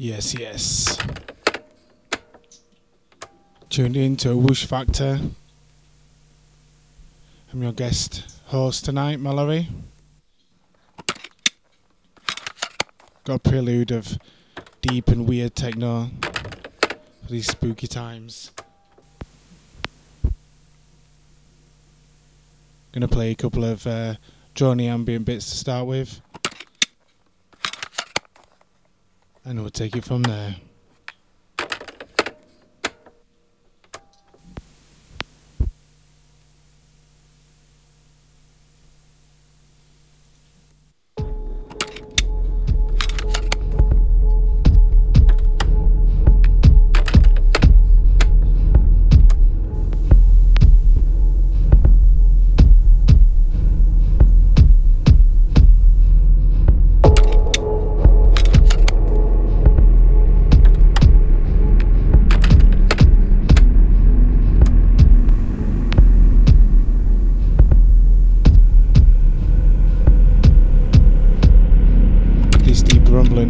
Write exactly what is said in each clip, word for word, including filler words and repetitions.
Yes, yes. Tuned in to Woosh Factor. I'm your guest host tonight, Mallory. Got a prelude of deep and weird techno for these spooky times. Gonna play a couple of uh, drony ambient bits to start with, and we'll take it from there.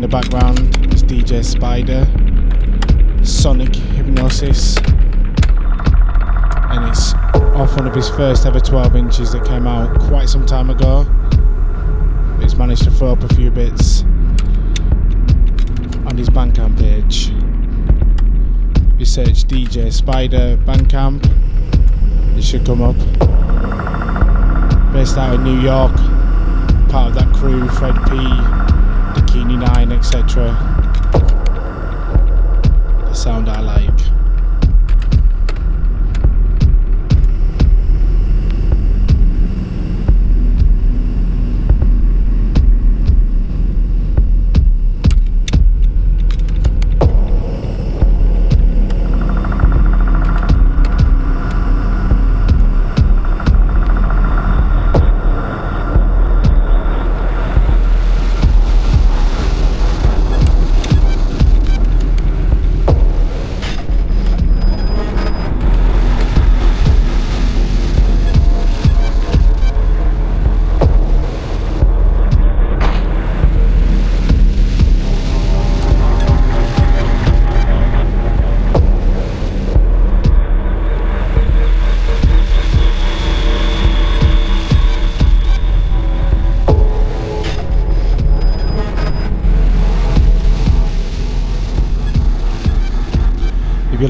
Background is D J Spider, Sonic Hypnosis, and it's off one of his first ever twelve inches that came out quite some time ago. He's managed to throw up a few bits on his Bandcamp page. If you search D J Spider Bandcamp, it should come up. Based out of New York, part of that crew, Fred P, nine, et cetera. The sound I like.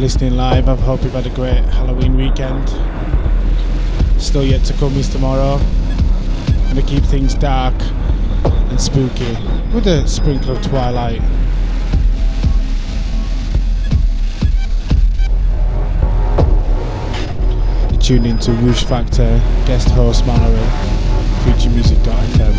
Listening live, I hope you've had a great Halloween weekend. Still yet to come is tomorrow. I'm gonna keep things dark and spooky with a sprinkle of twilight. You're tuned into Woosh Factor, guest host Mallory, future music dot f m.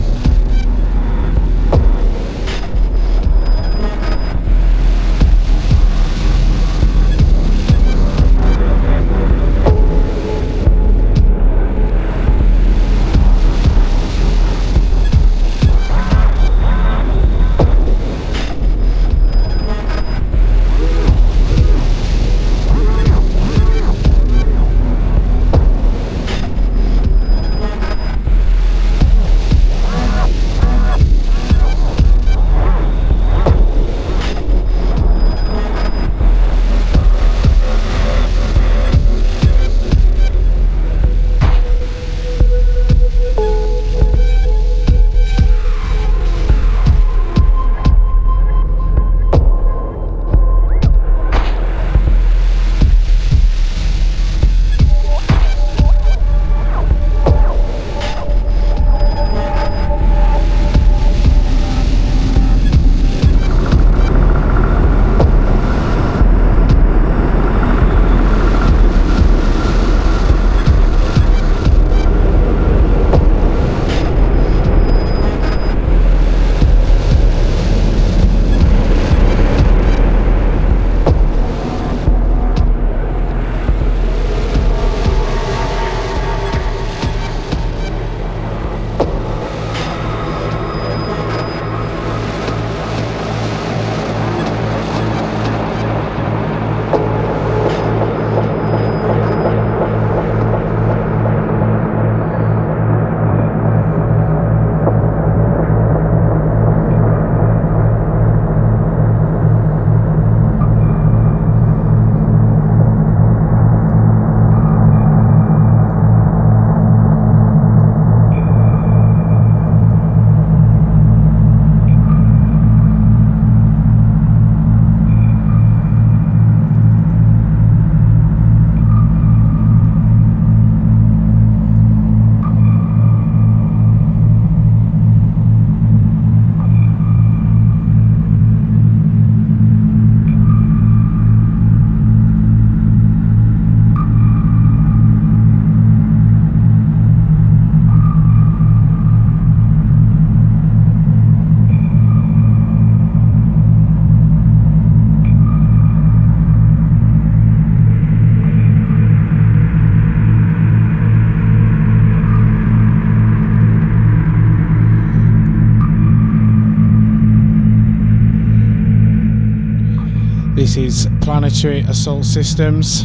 This is Planetary Assault Systems,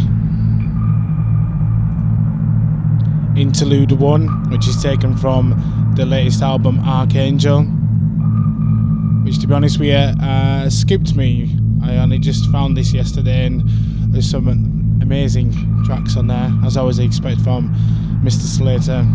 Interlude one, which is taken from the latest album Archangel, which, to be honest with you, uh, skipped me. I only just found this yesterday, and there's some amazing tracks on there, as I always expect from Mister Slater.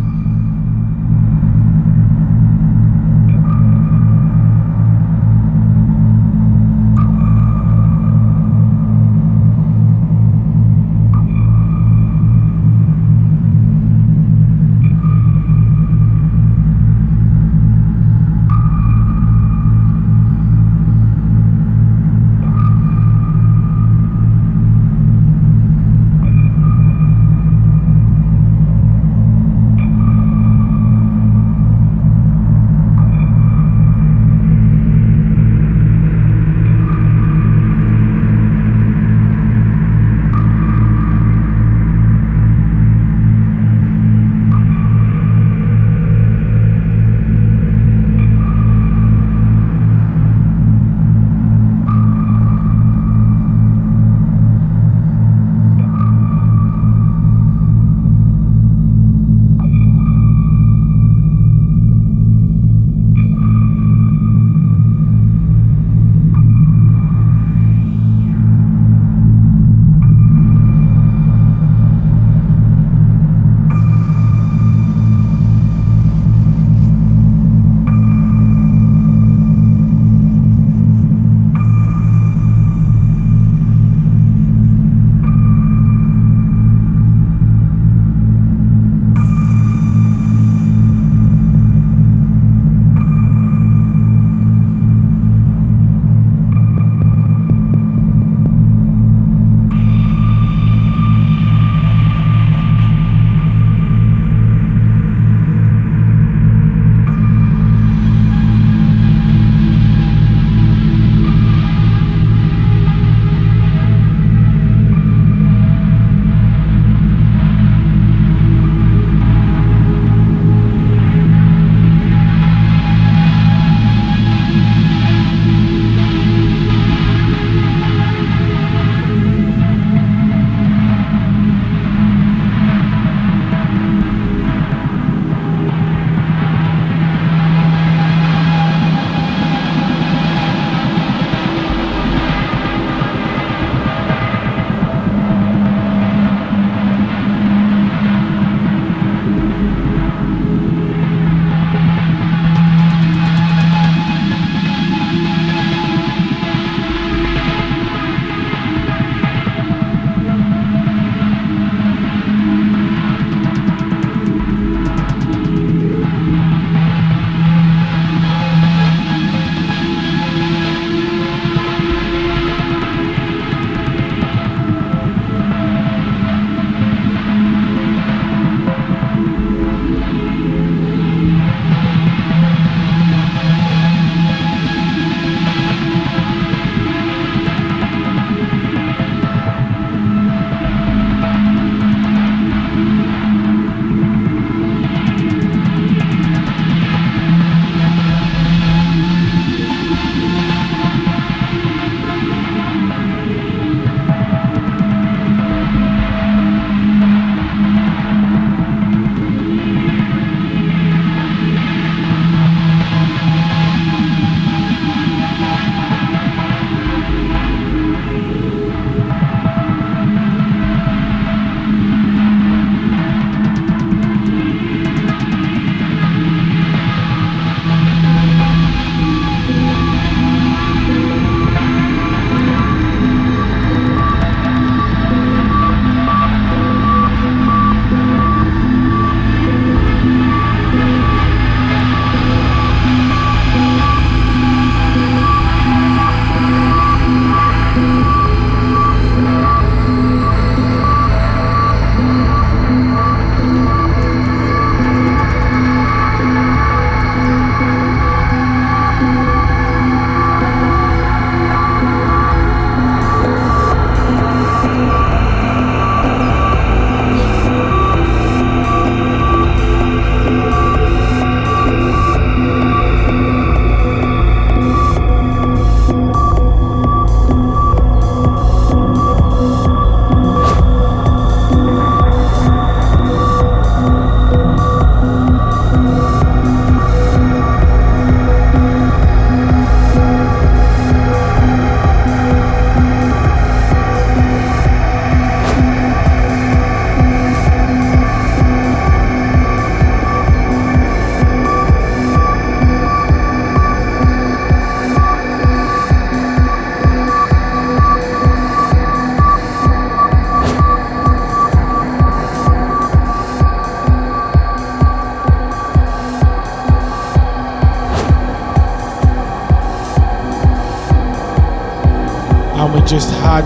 just had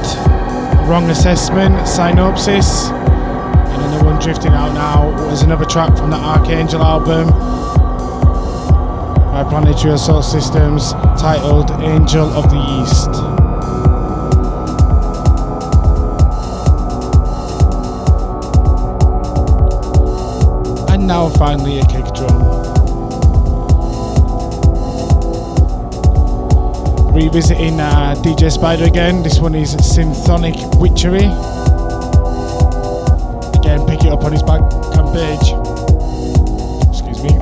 Wrong Assessment, Synopsis, and another one drifting out now was another track from the Archangel album by Planetary Assault Systems titled Angel of the East. Now finally a kick drum. Revisiting uh, D J Spider again. This one is Synthonic Witchery. Again, pick it up on his Bandcamp page. Excuse me.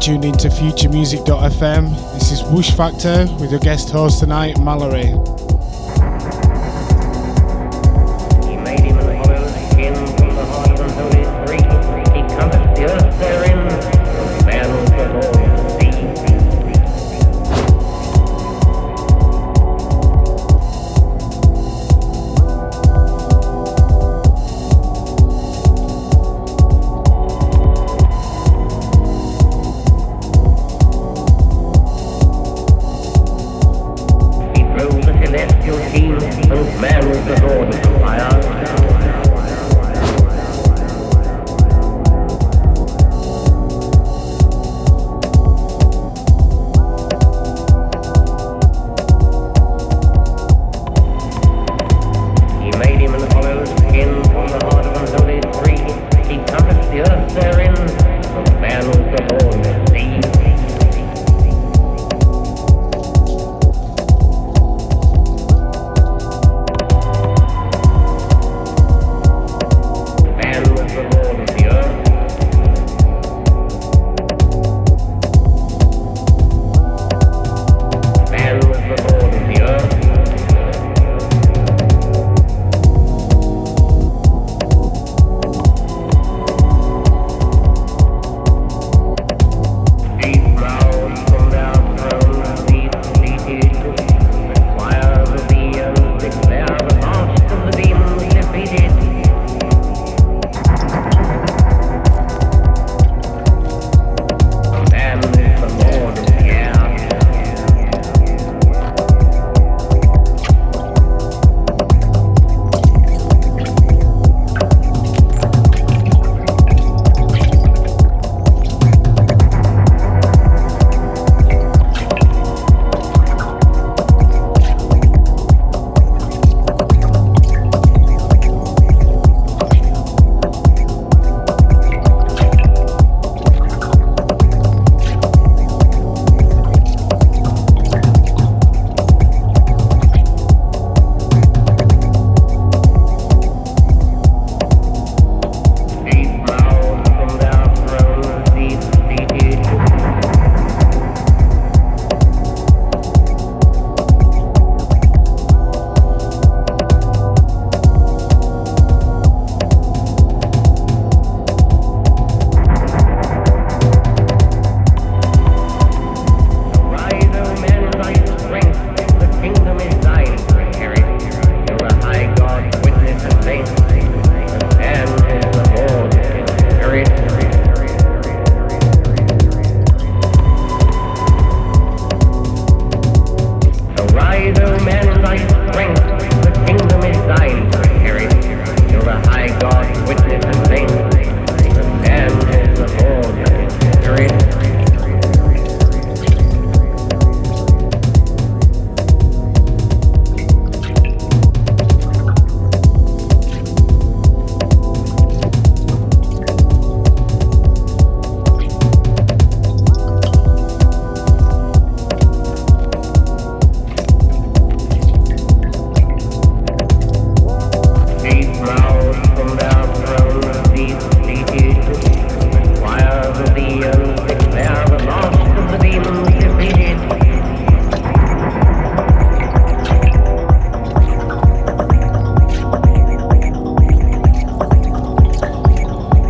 Tuned into future music dot f m. This is Woosh Factor with your guest host tonight, Mallory.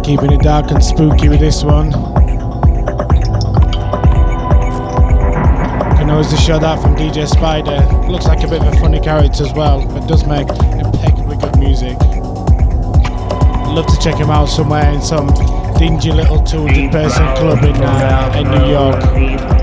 keeping it dark and spooky with this one. Can always show that from D J Spider. Looks like a bit of a funny character as well, but does make impeccably good music. I'd love to check him out somewhere in some dingy little two hundred person club in, uh, in New York.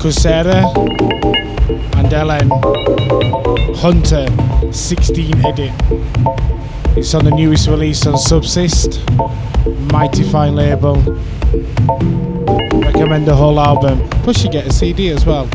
Cusera and Ellen Hunter sixteen edit. It's on the newest release on Subsist, mighty fine label. Recommend the whole album, plus you get a C D as well.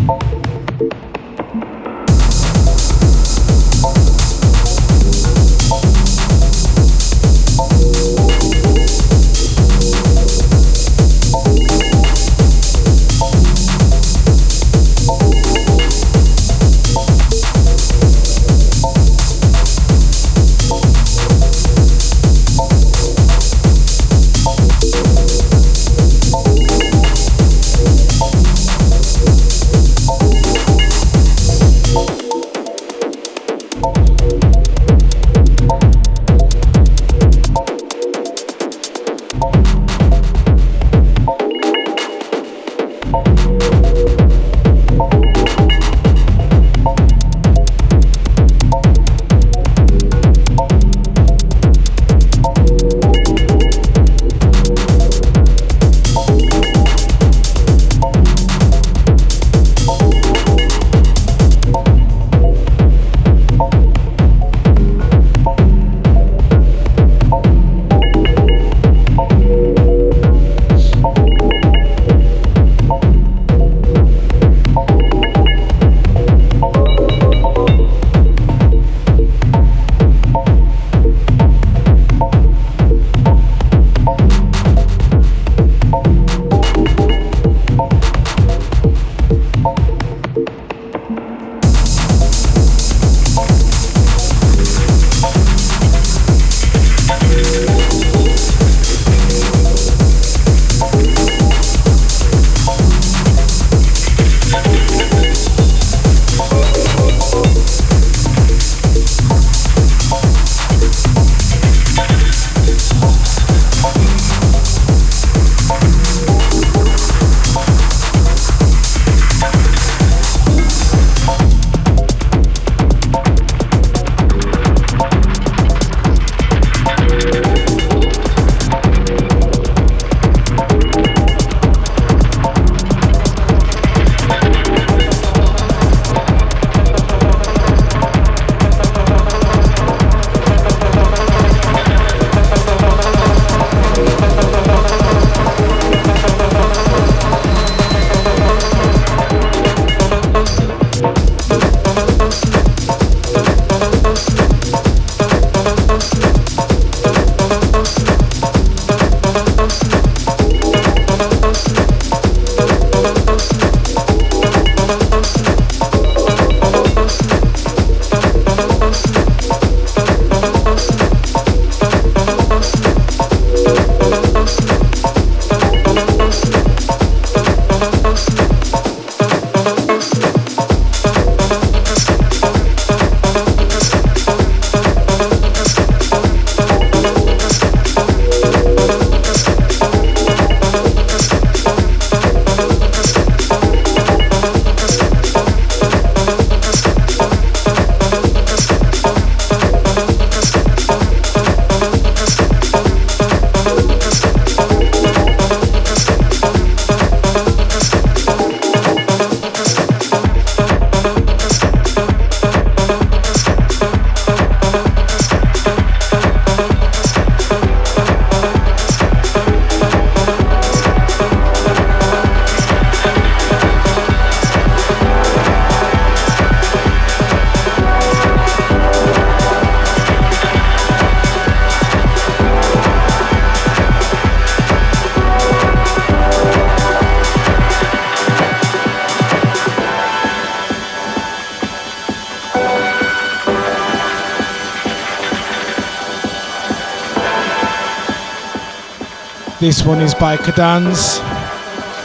This one is by Cadans,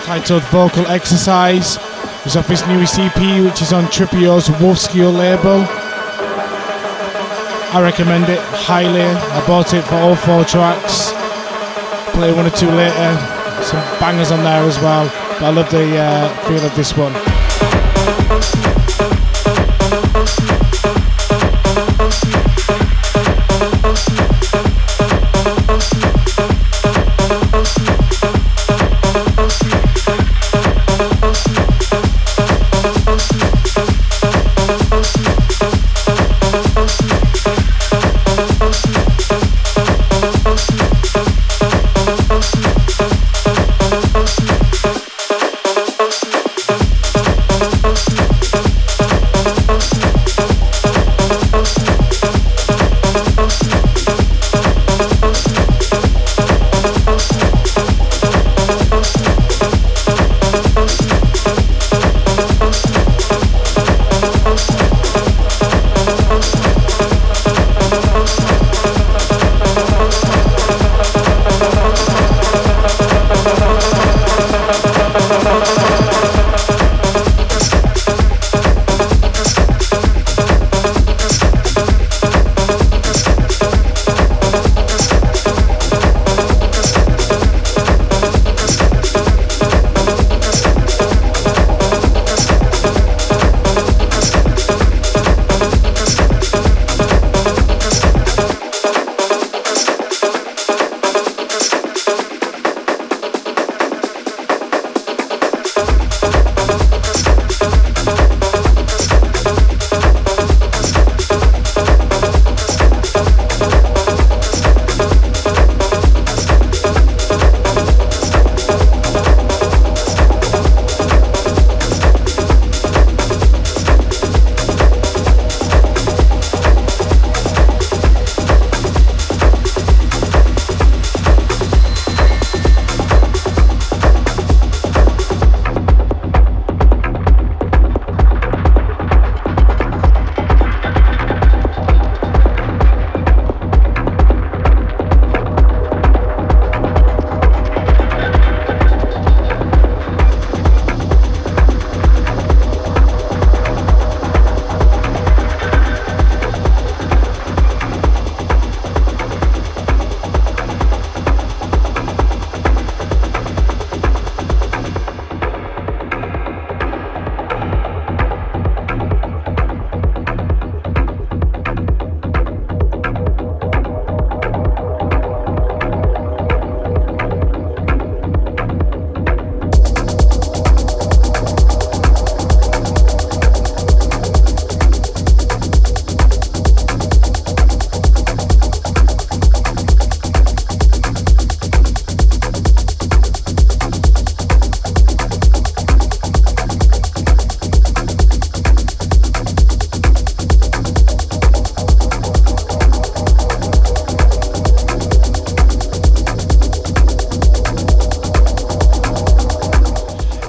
titled Vocal Exercise. It's off his new E C P, which is on Trippio's Wolfskill label. I recommend it highly. I bought it for all four tracks. Play one or two later. Some bangers on there as well. But I love the uh, feel of this one.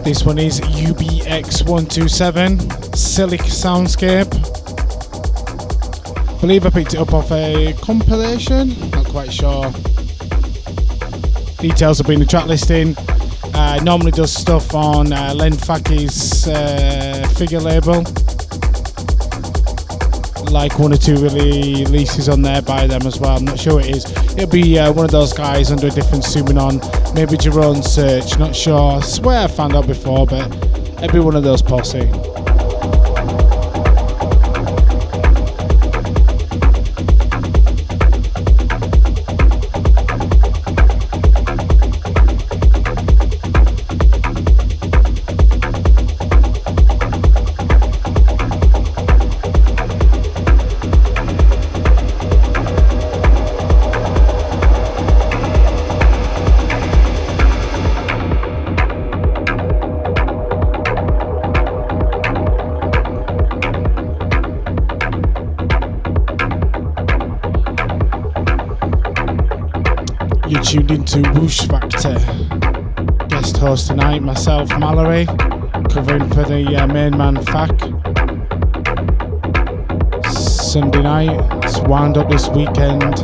This one is U B X one two seven, Silic Soundscape. I believe I picked it up off a compilation, not quite sure. Details will be in the track listing. Uh, normally does stuff on uh, Len Facky's uh, figure label. Like one or two really releases on there by them as well. I'm not sure it is. It'll be uh, one of those guys under a different pseudonym. Maybe it's your own search. Not sure. I swear I found out before, but it'll be one of those posse. Tuned into Woosh Factor. Guest host tonight, myself, Mallory, covering for the uh, main man F A C. Sunday night, it's wound up this weekend.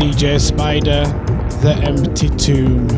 D J Spider, The Empty Tomb.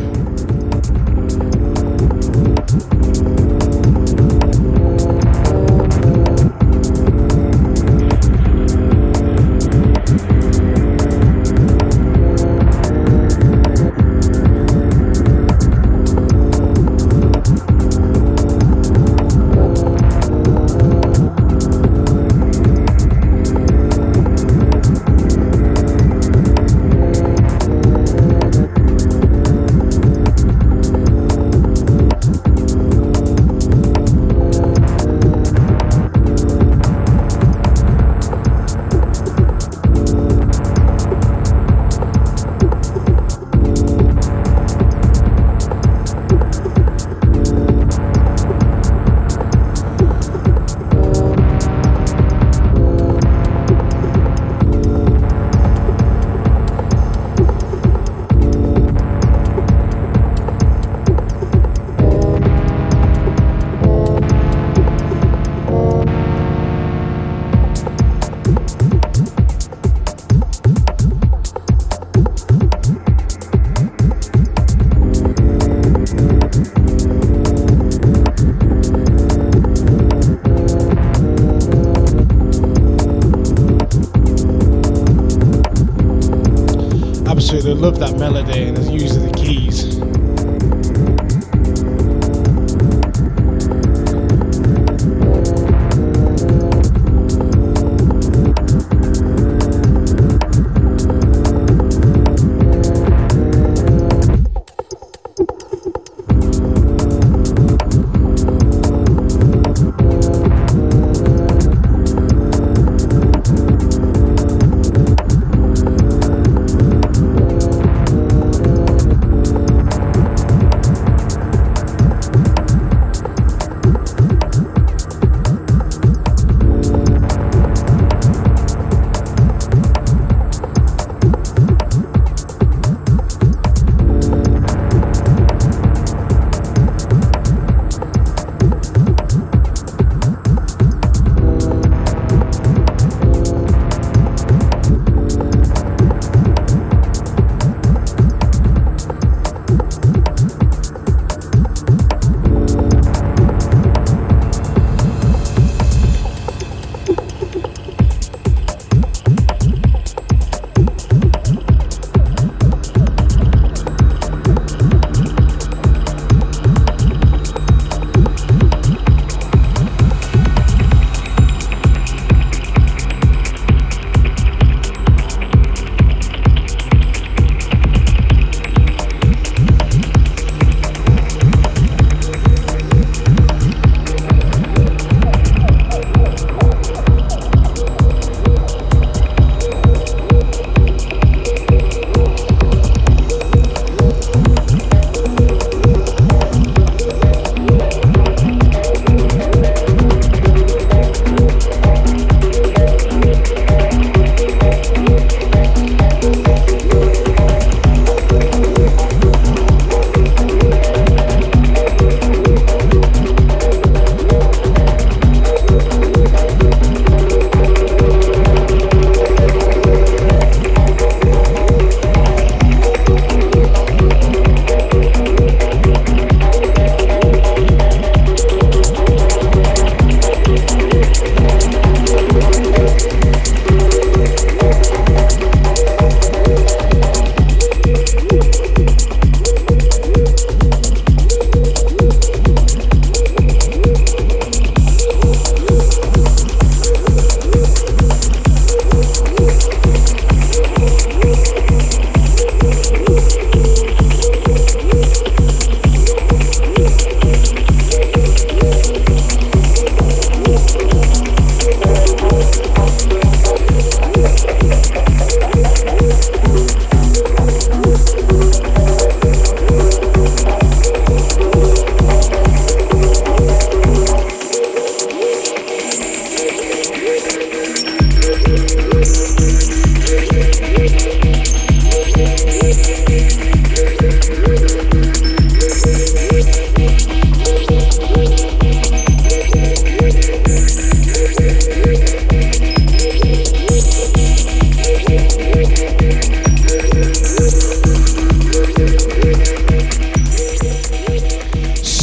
absolutely love that melody and the use of the keys.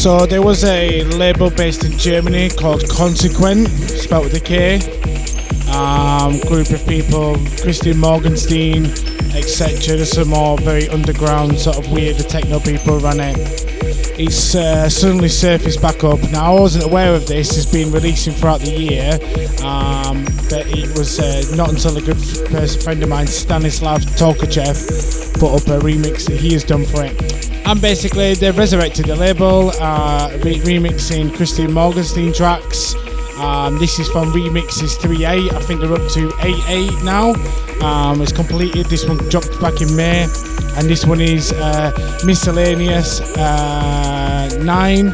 So there was a label based in Germany called Consequent, spelled with a K. Um, group of people, Christian Morgenstern, et cetera. There's some more very underground, sort of weird, the techno people ran it. It's uh, suddenly surfaced back up. Now I wasn't aware of this, it's been releasing throughout the year, um, but it was uh, not until a good person, friend of mine, Stanislav Tolkachev, put up a remix that he has done for it. And basically, they've resurrected the label, uh, re- remixing Christian Morgenstern tracks. Um, this is from Remixes three eight, I think they're up to eight eight now. Um, it's completed, this one dropped back in May. And this one is uh, Miscellaneous uh, nine,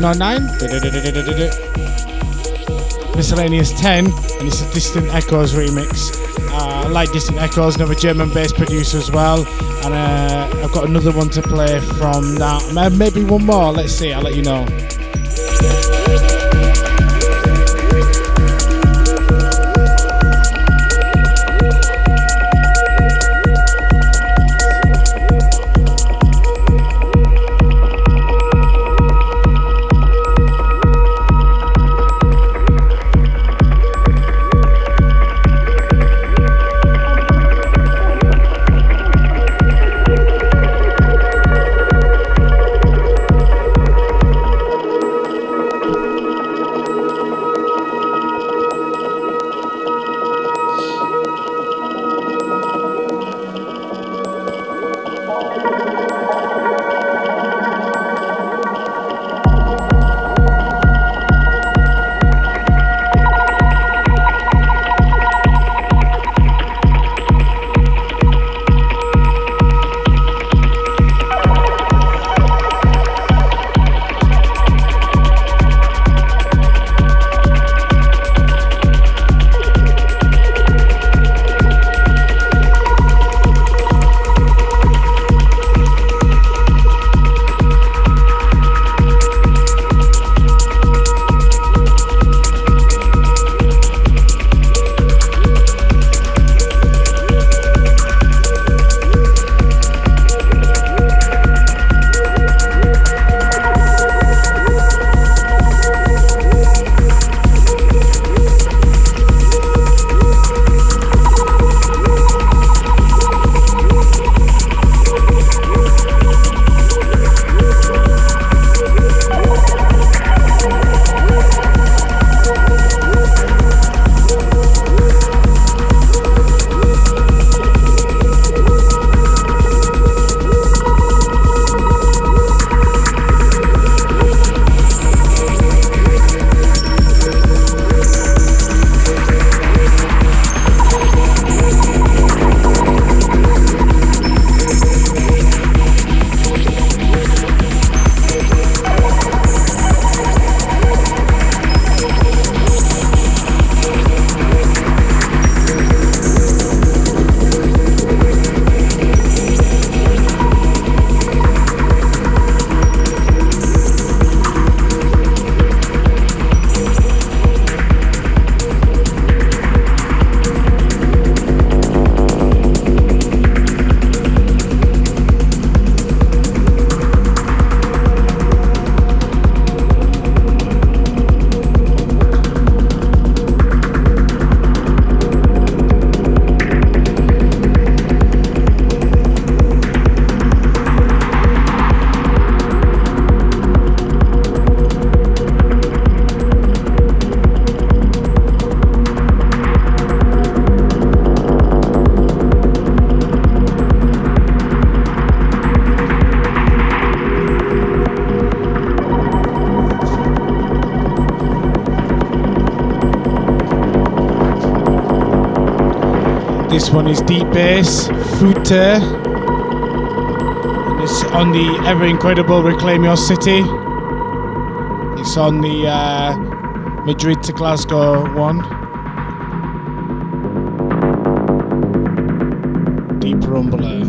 no nine? Miscellaneous ten, and it's a Distant Echoes remix. Uh, I like Distant Echoes, another German-based producer as well. And uh, I've got another one to play from that. Maybe one more, let's see, I'll let you know. This one is Deep Bass, Future. And it's on the ever incredible Reclaim Your City. It's on the uh, Madrid to Glasgow one. Deep Rumbler.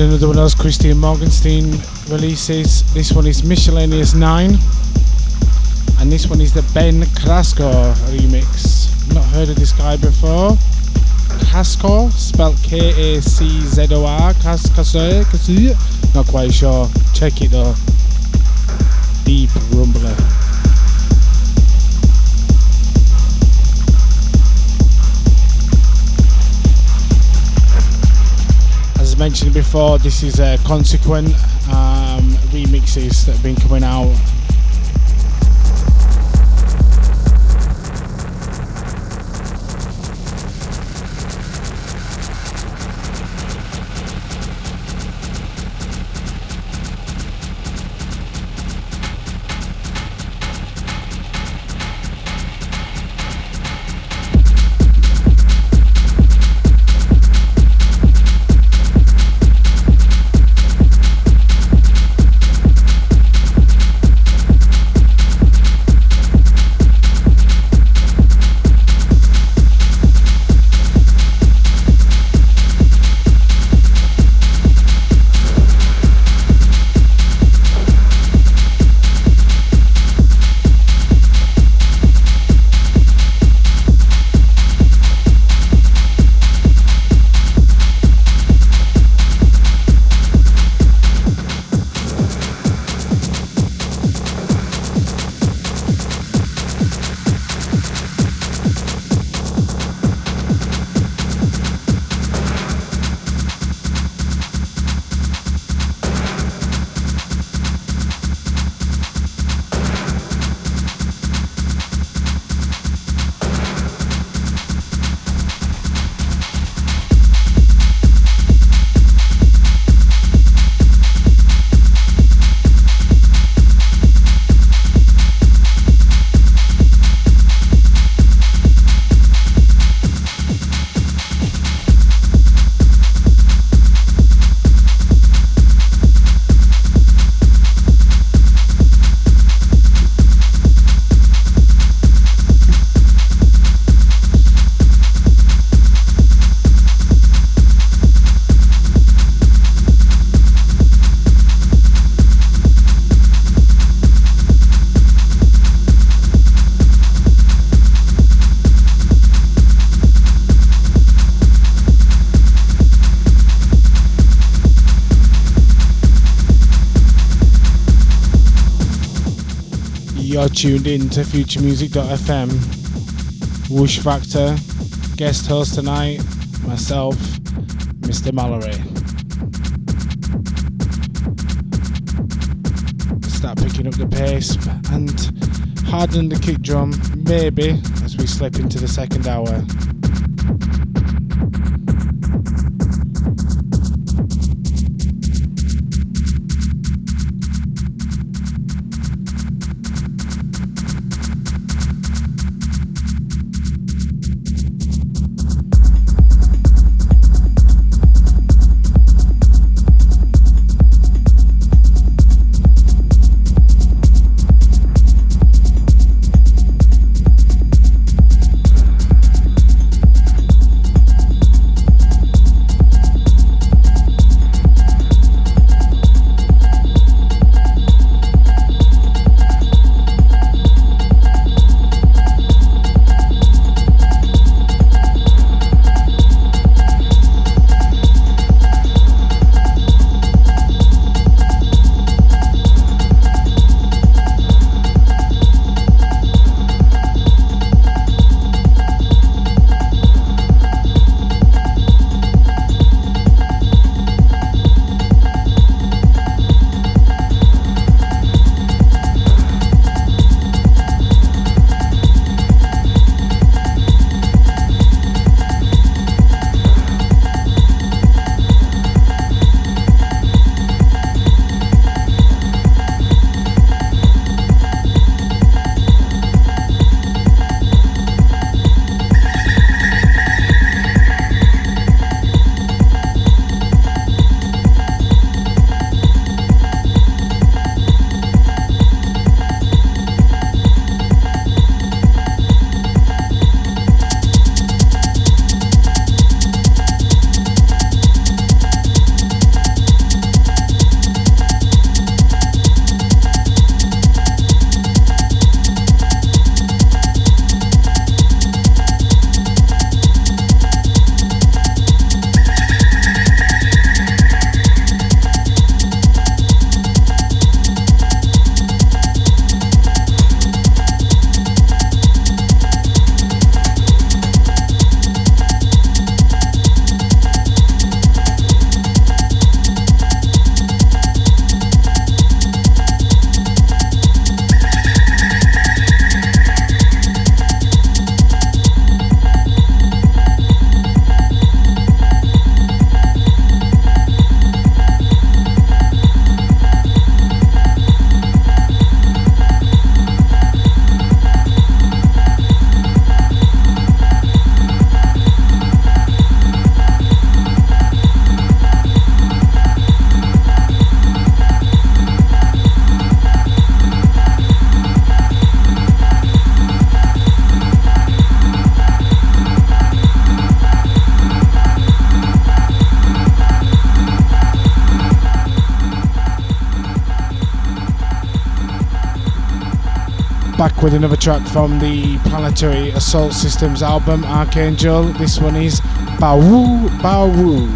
Another one else Christian Morgenstern releases. This one is Miscellaneous nine, and this one is the Ben Kaczor remix. Not heard of this guy before. Kaczor, spelled K A C Z O R, Kaczor, not quite sure. Check it though. Deep Rumbler. Mentioned before, this is uh, Consequent um, remixes that have been coming out. are tuned in to future music dot f m. Woosh Factor, guest host tonight, myself, Mister Mallory. Start picking up the pace and harden the kick drum, maybe, as we slip into the second hour. With another track from the Planetary Assault Systems album, Archangel. This one is Bawu Bawu.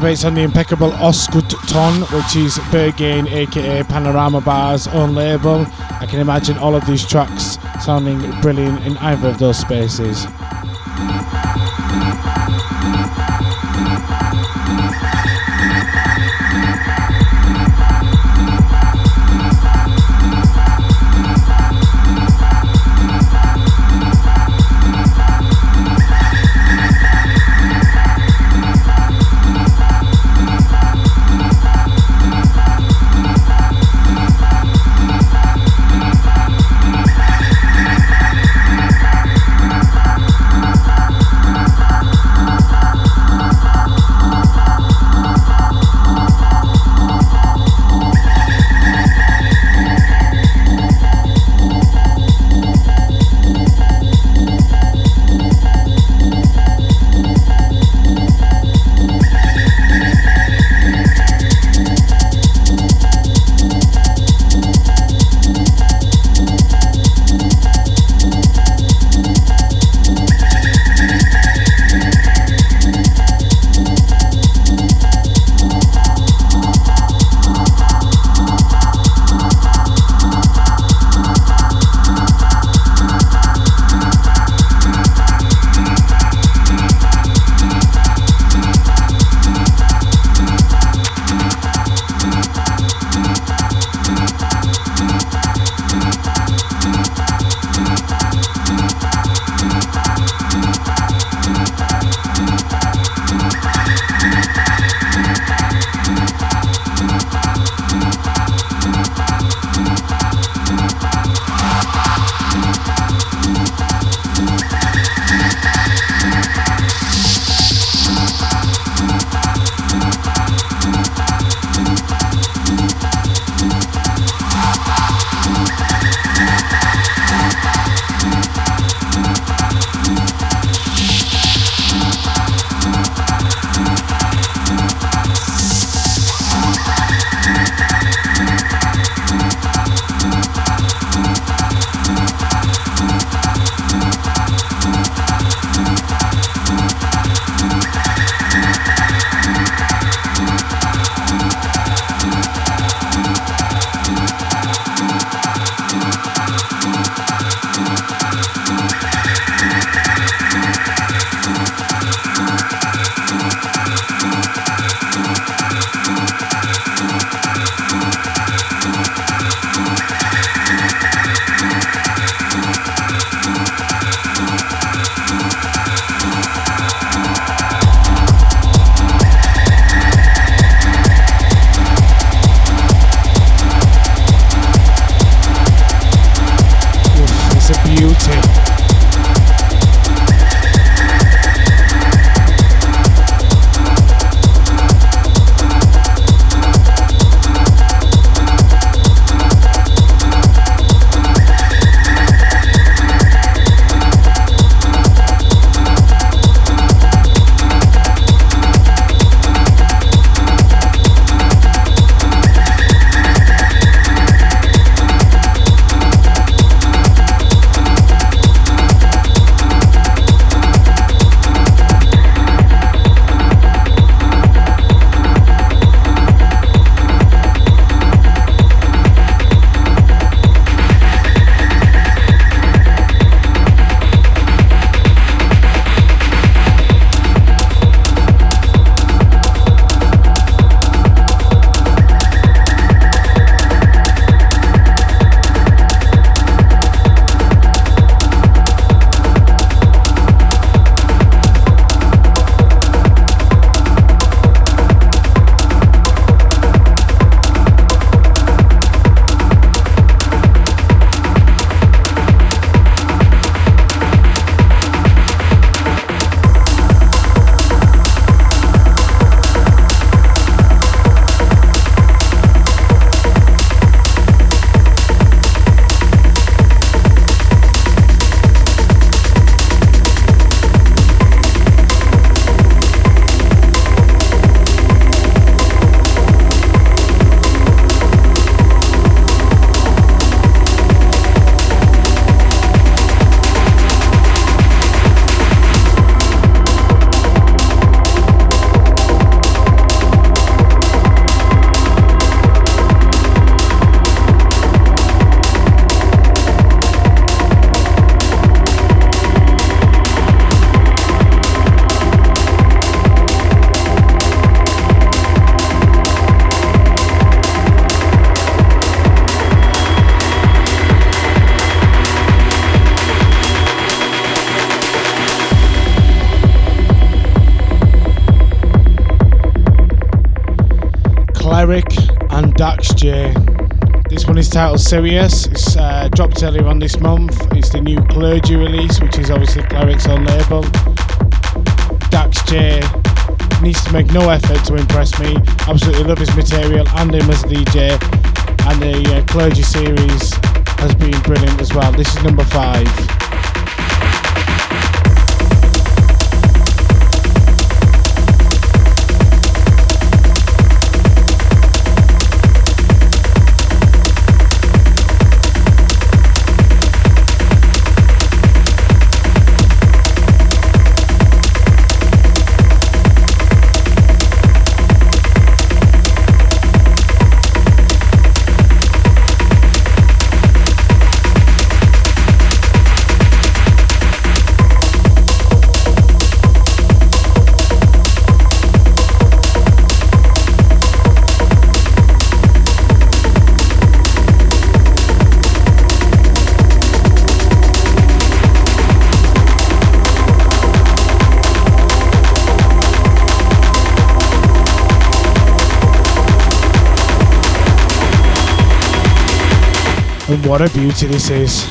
Based on the impeccable Oscutton, which is Bergain aka Panorama Bar's own label. I can imagine all of these tracks sounding brilliant in either of those spaces. Rick and Dax J. This one is titled Serious. It's uh, dropped earlier on this month. It's the new Clergy release, which is obviously Cleric's own label. Dax J needs to make no effort to impress me. Absolutely love his material and him as a D J. And the uh, Clergy series has been brilliant as well. This is number five. What a beauty this is.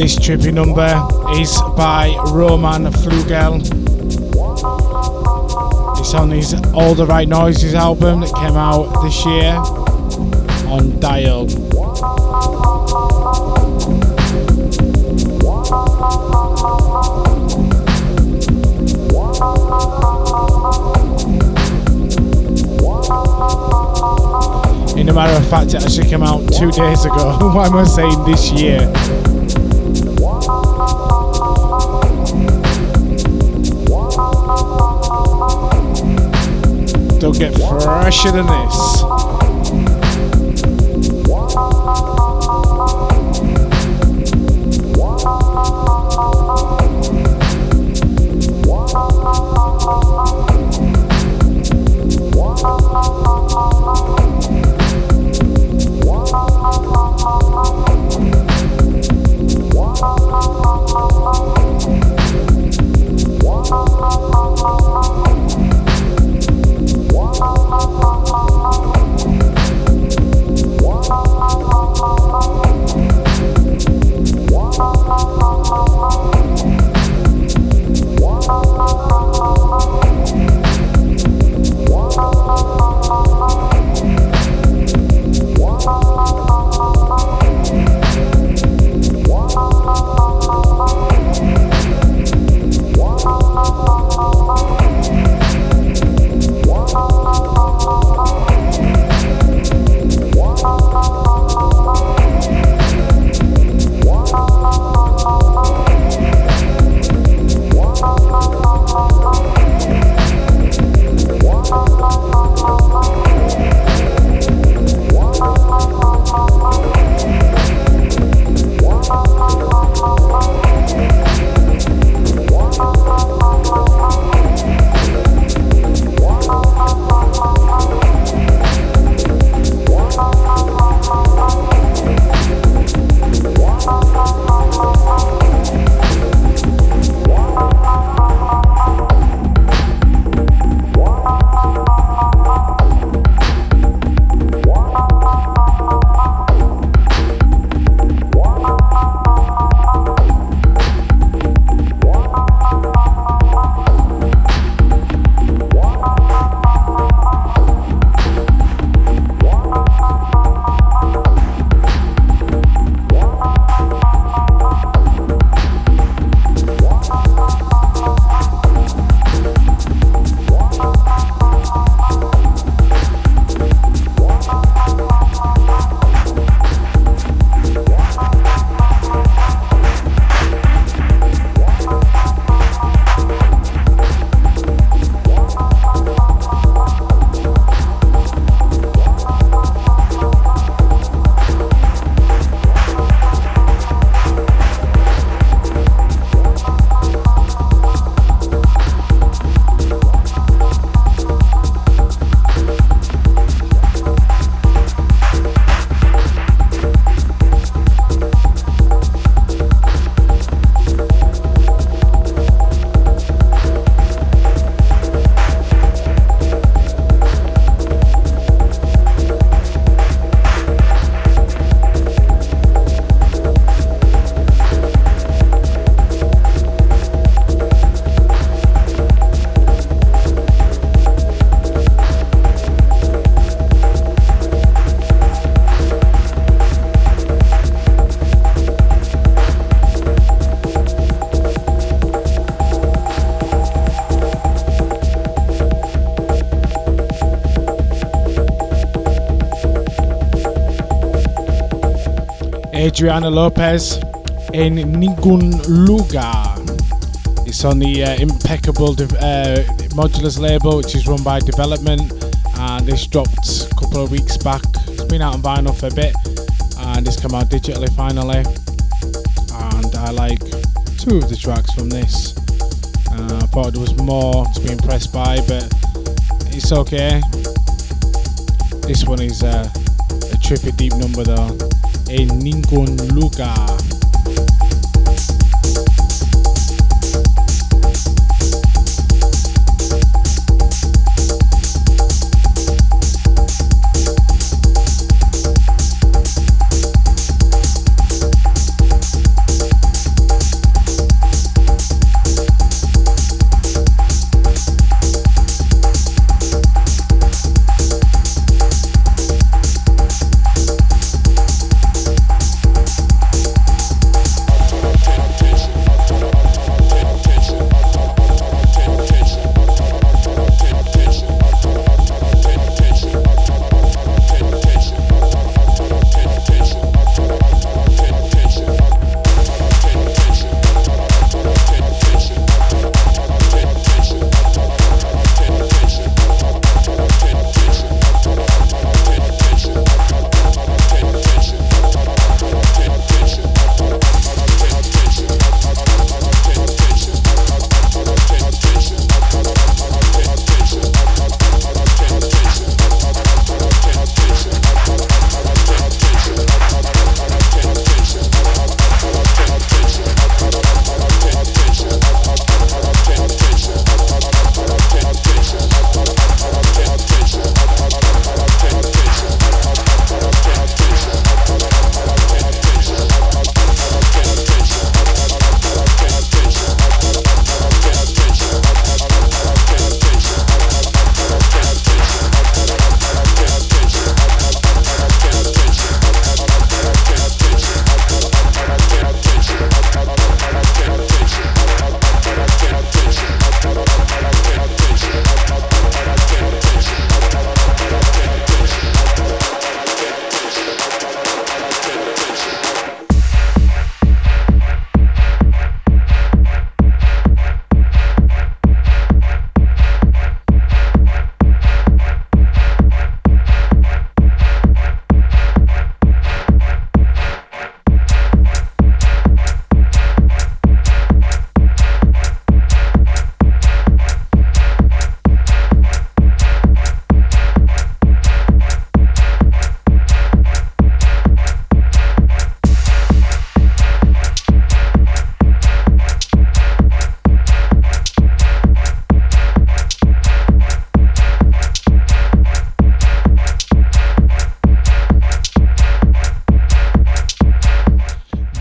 This trippy number is by Roman Flugel. It's on his All the Right Noises album that came out this year on Dial. In a matter of fact, it actually came out two days ago. Why am I saying this year? Don't get fresher than this. Adriana Lopez and Ningun Luga. It's on the uh, impeccable de- uh, Modulus label, which is run by Development, and it's dropped a couple of weeks back. It's been out on vinyl for a bit, and it's come out digitally finally. And I like two of the tracks from this. Uh, I thought there was more to be impressed by, but it's okay. This one is uh, a trippy deep number though. A Ningun Luga.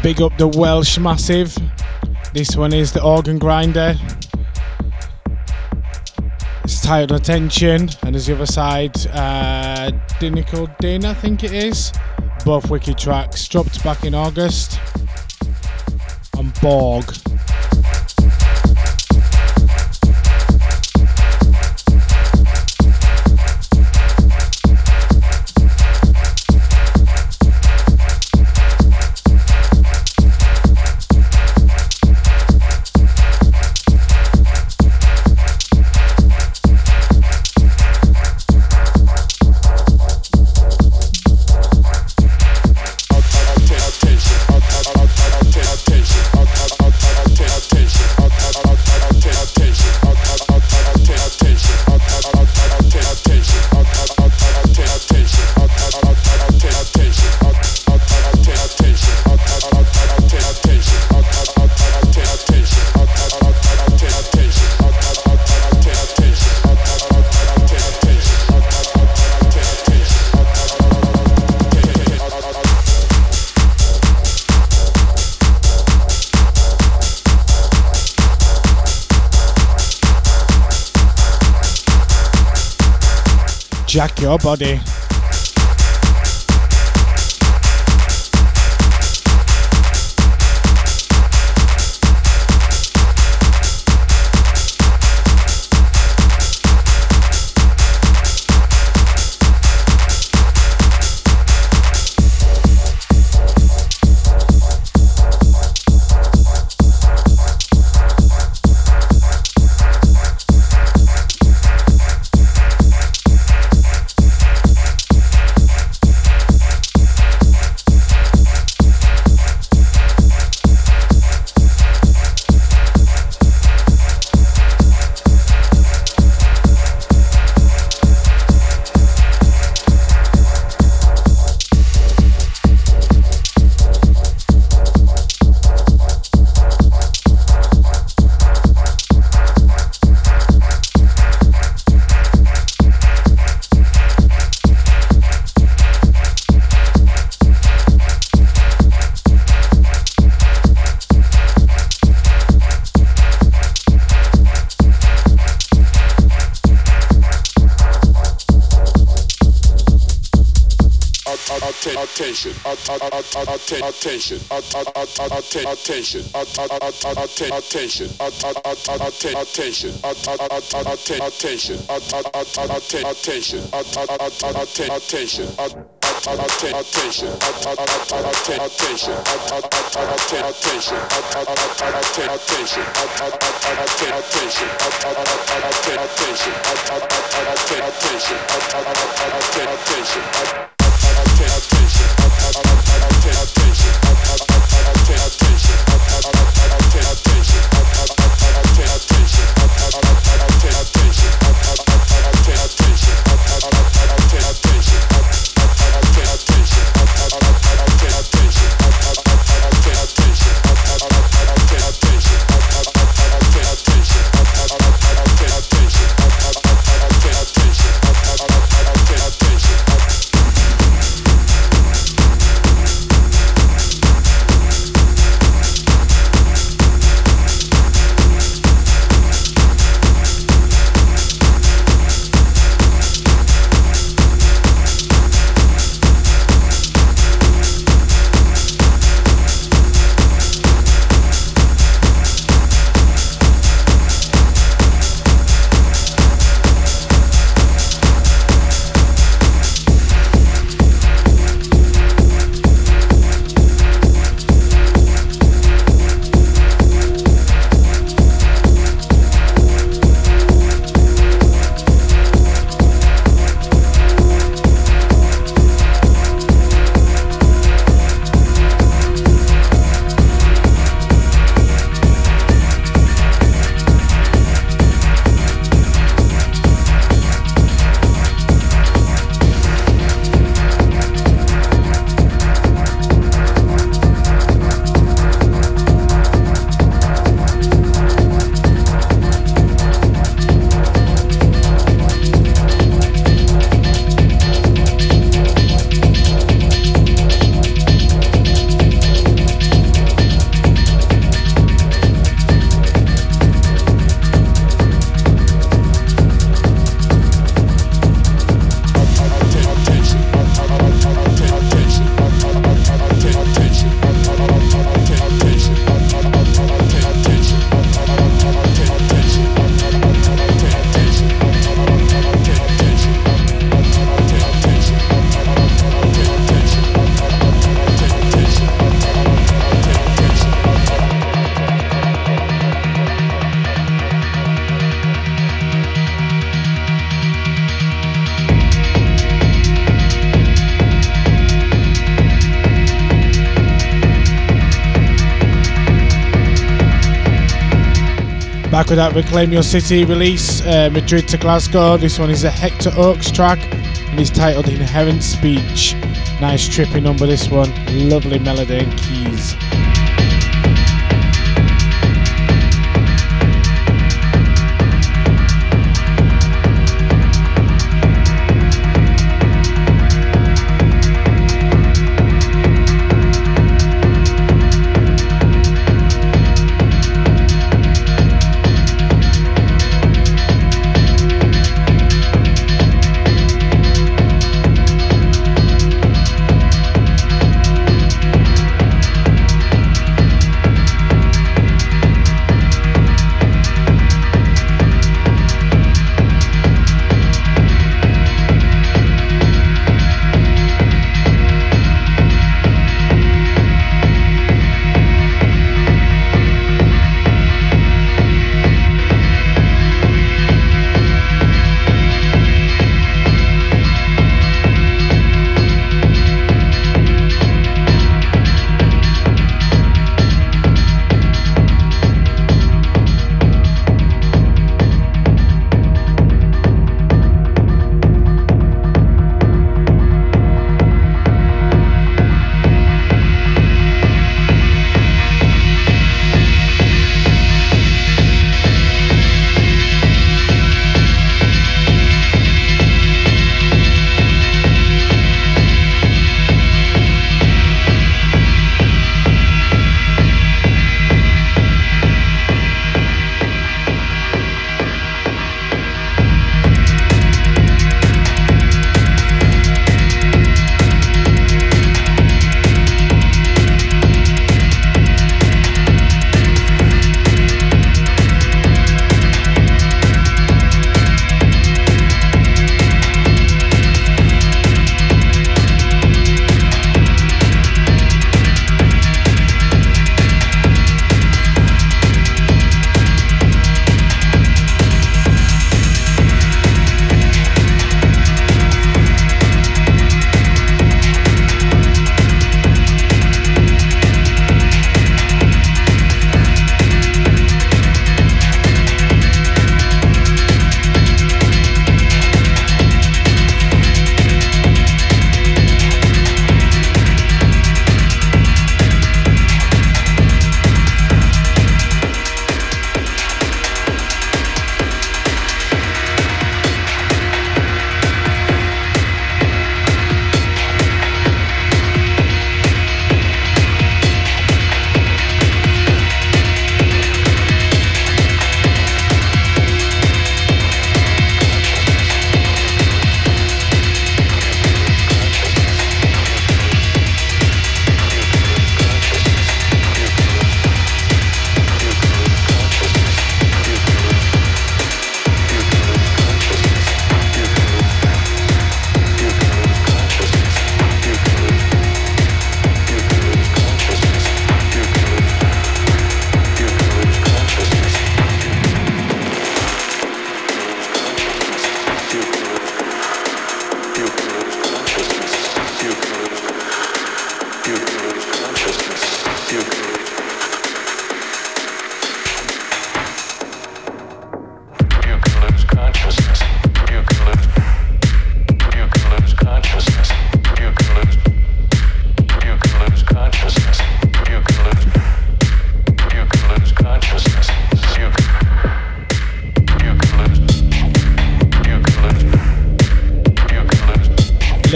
Big up the Welsh Massive. This one is the Organ Grinder. It's titled Attention, and there's the other side, uh, Dinical Din, I think it is. Both wicked tracks, dropped back in August on Borg. Jack your body. attention, attention, attention, attention, attention, attention, attention, attention, attention. Attention, attention, attention, attention, attention, attention, Back with that Reclaim Your City release, uh, Madrid to Glasgow. This one is a Hector Oaks track and is titled Inherent Speech. Nice trippy number this one, lovely melody and keys.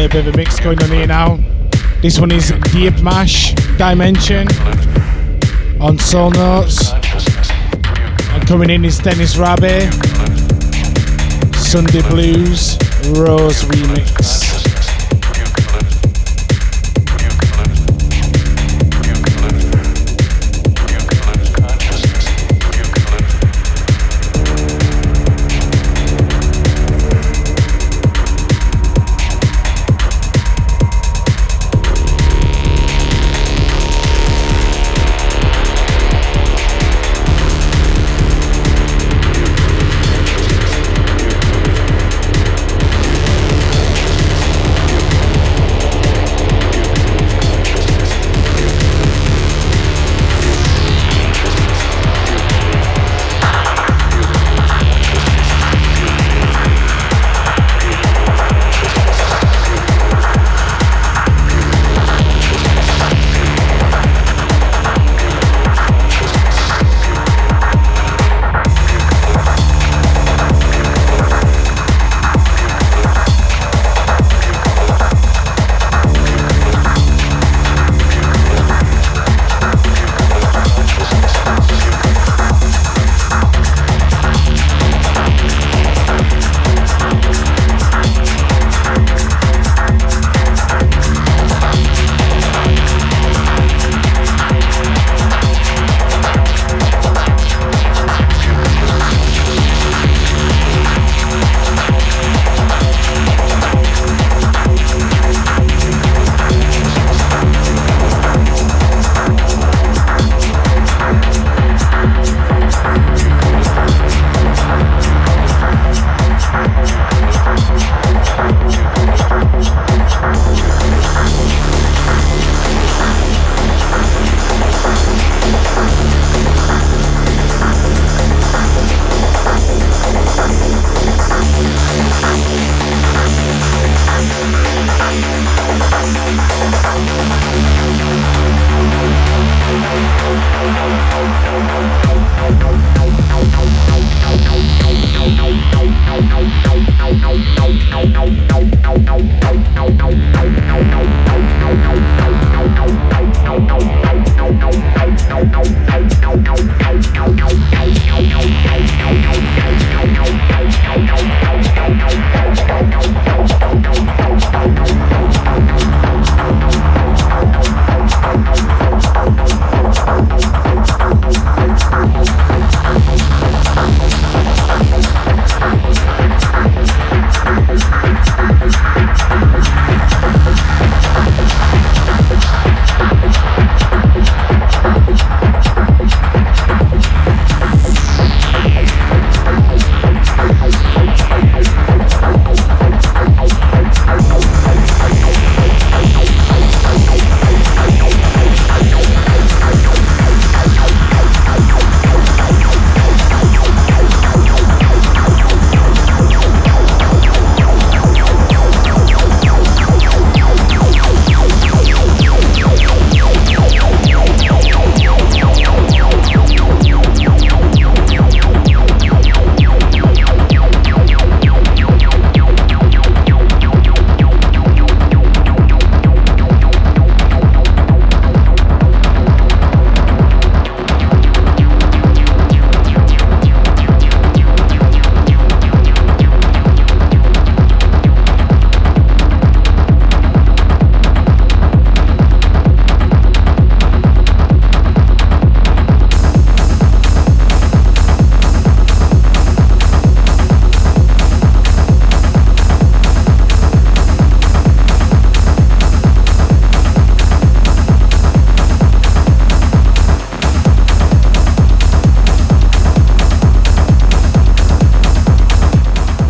a bit of a mix going on here now. This one is Diep Mash, Dimension on Soul Notes. And coming in is Dennis Rabe, Sunday Blues, Rose Remix.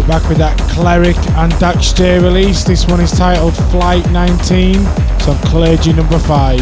Back with that Cleric and Dax J release. This one is titled Flight nineteen. It's on Clergy number five.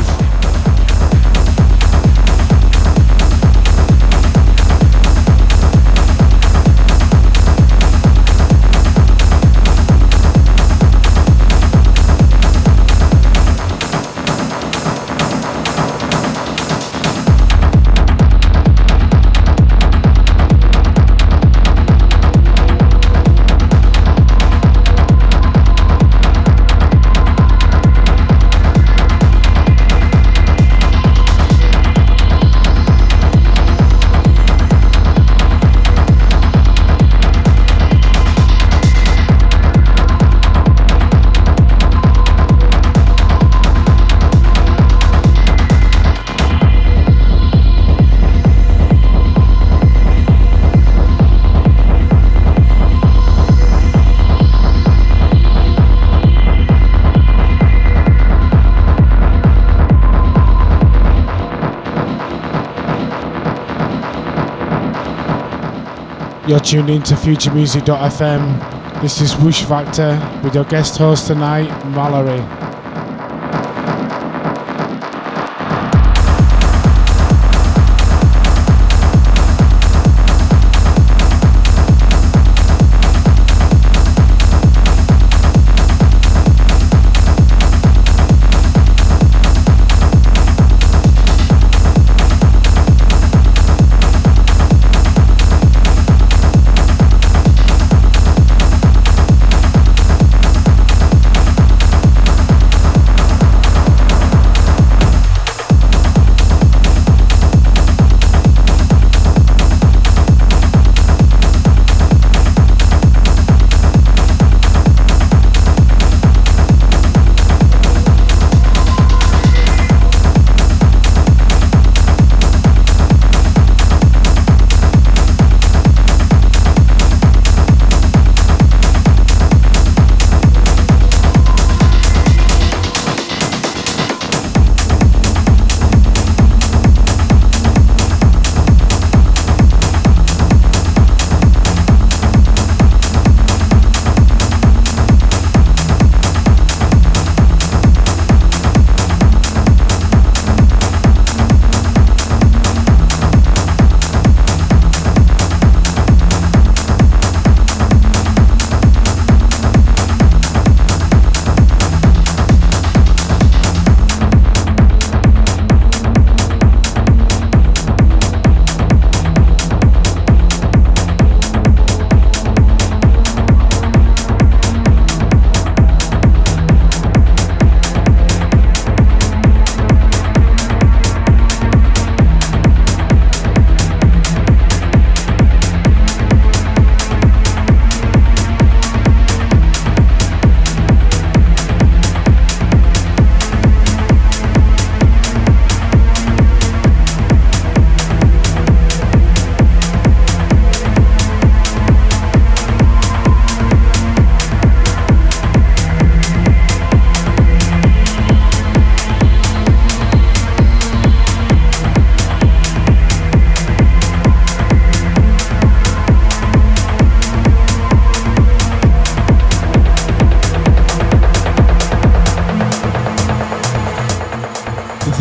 You're tuned in to future music dot f m. This is Woosh Factor with your guest host tonight, Mallory.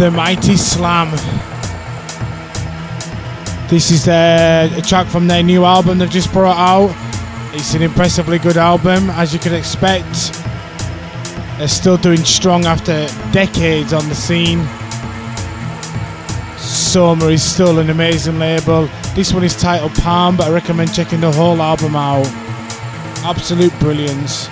The Mighty Slam. This is their, a track from their new album they've just brought out. It's an impressively good album, as you could expect. They're still doing strong after decades on the scene. Soma is still an amazing label. This one is titled Palm, but I recommend checking the whole album out. Absolute brilliance.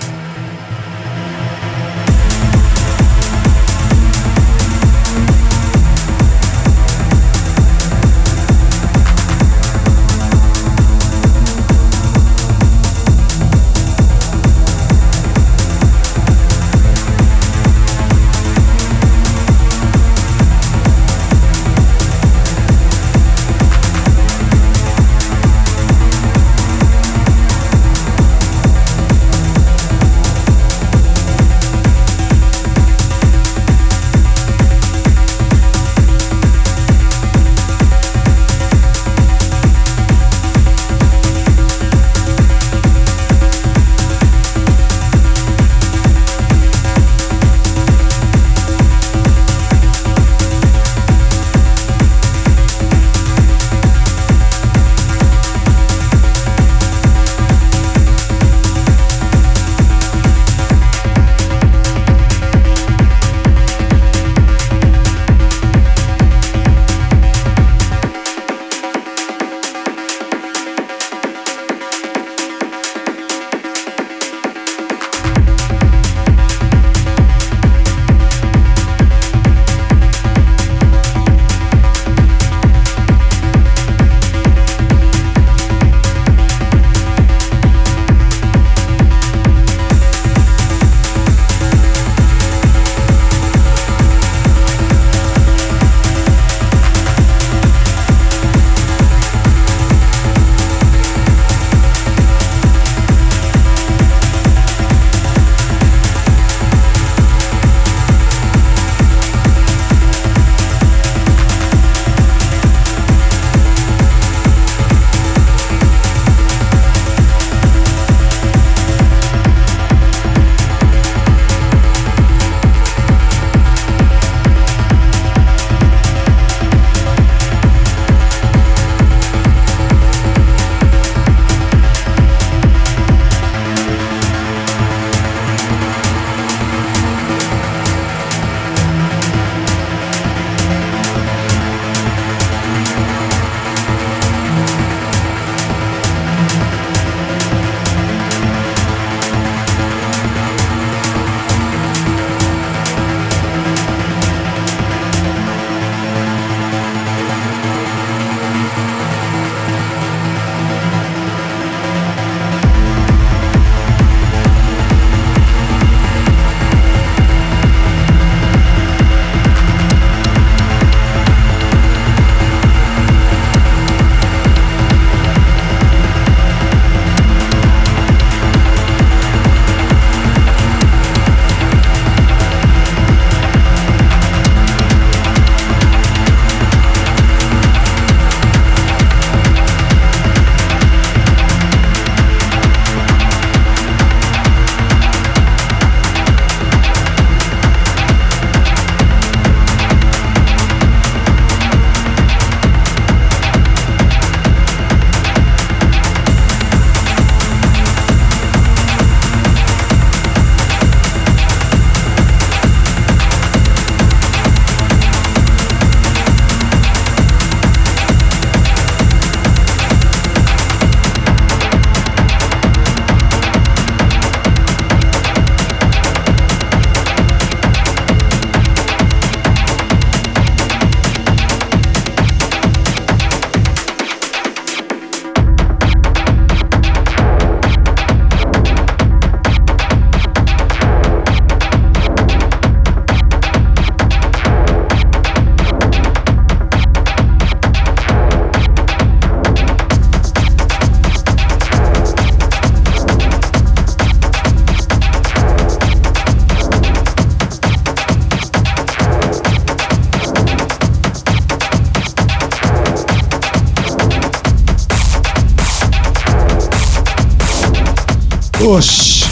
Woosh.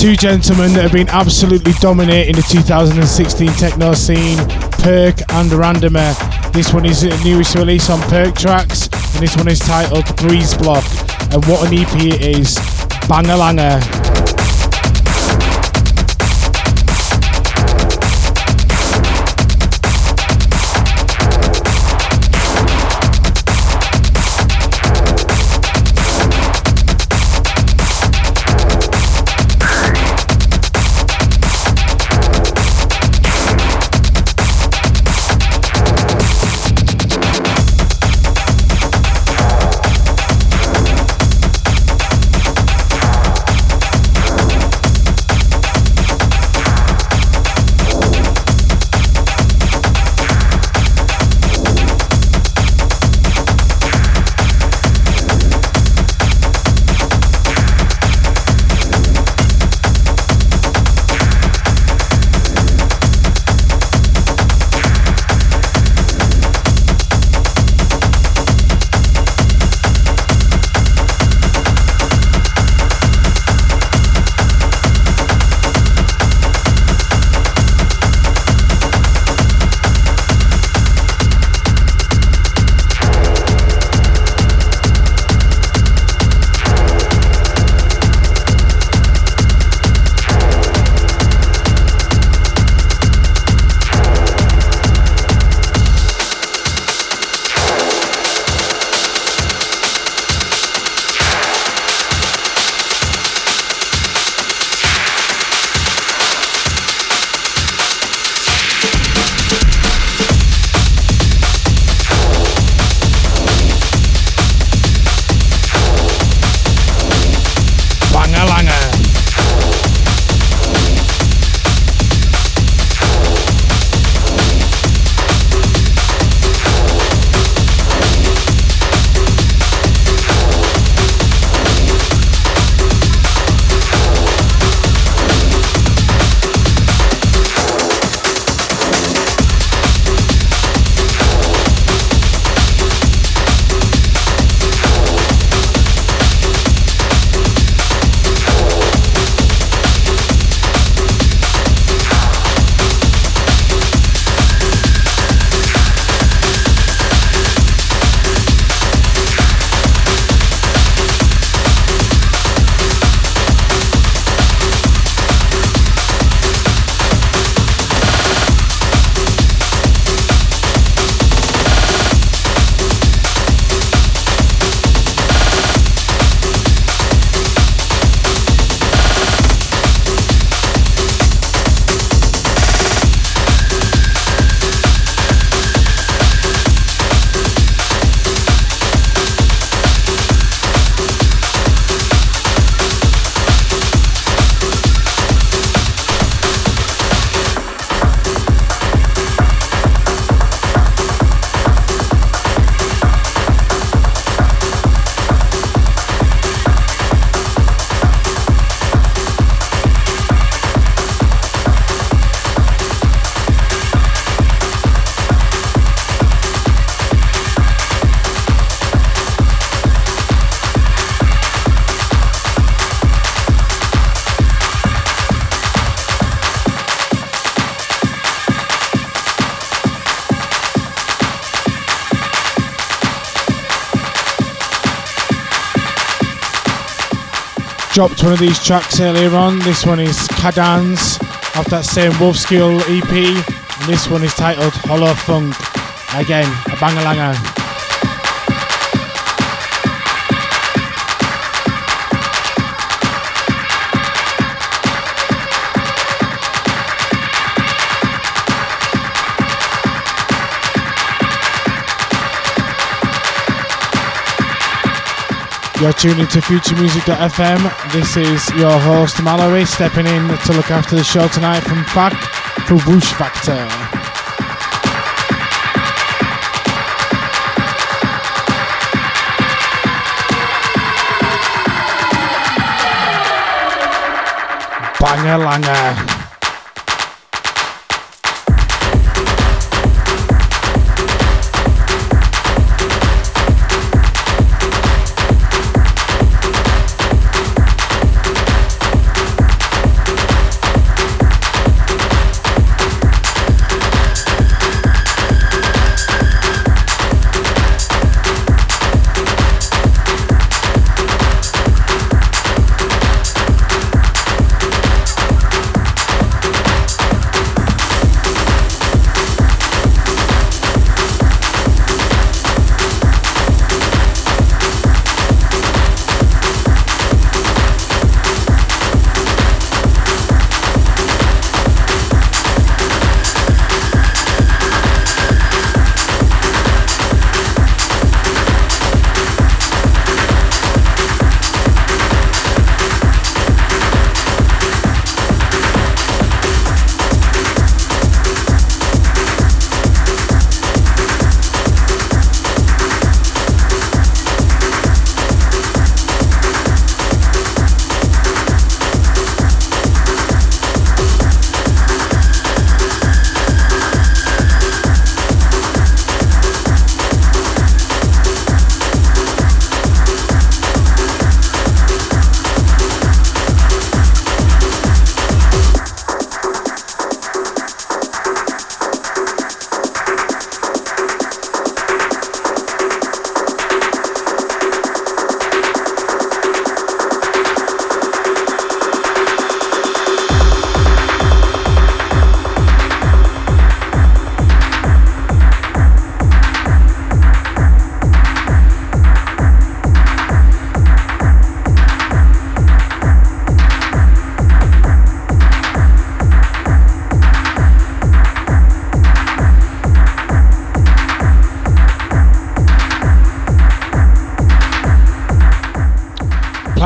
Two gentlemen that have been absolutely dominating the two thousand sixteen techno scene, Perk and Randomer. This one is the newest release on Perk Tracks, and this one is titled Breeze Block, and what an E P it is. Bangalanga. Dropped one of these tracks earlier on. This one is Cadans off that same Wolfskill E P, and this one is titled Hollow Funk. Again, a bangalanga. You're tuning to future music dot f m. This is your host Mallory stepping in to look after the show tonight from F A C for Woosh Factor. Bangalanga.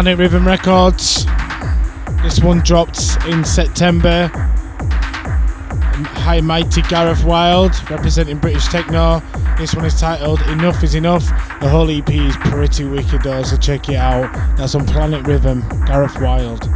Planet Rhythm Records. This one dropped in September. High mighty Gareth Wild representing British Techno. This one is titled Enough is Enough. The whole E P is pretty wicked though, so check it out. That's on Planet Rhythm, Gareth Wild.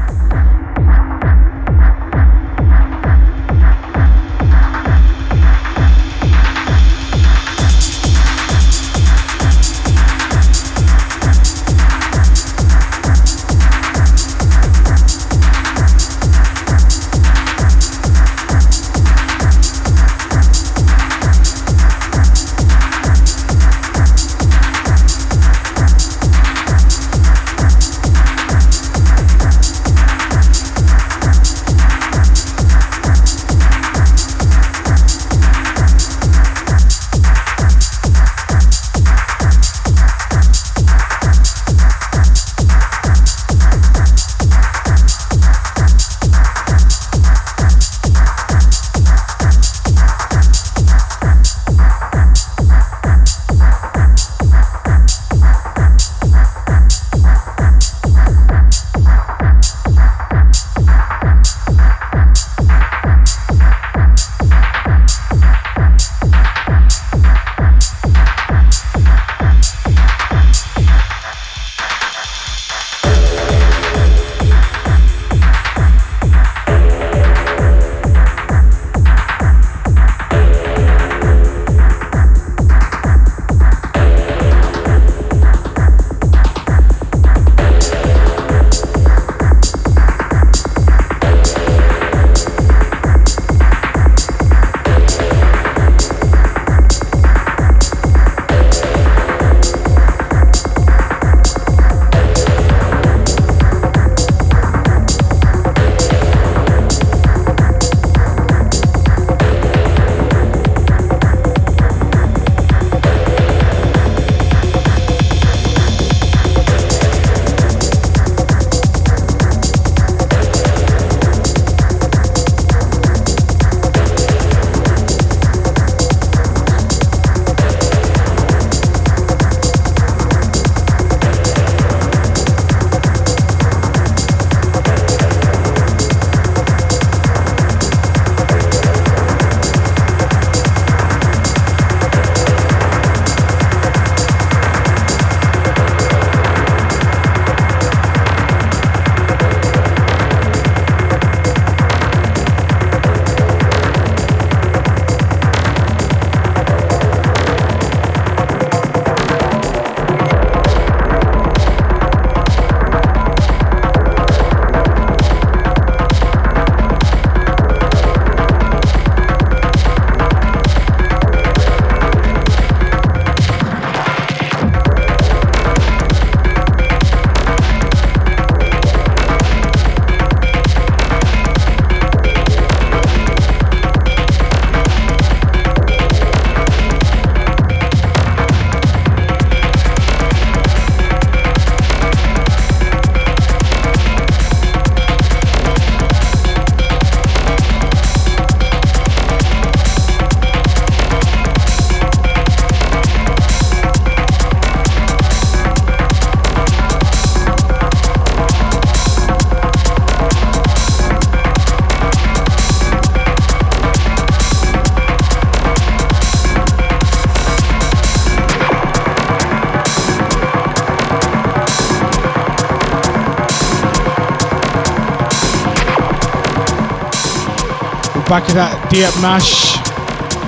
Back of that Diep Mash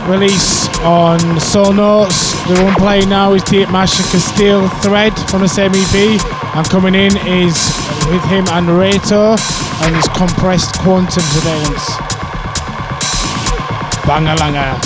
release on Soul Notes. The one playing now is Diep Mash and Castile Thread from the same E P, and coming in is with him and Rato, and it's Compressed Quantum Surveillance. Bangalanga.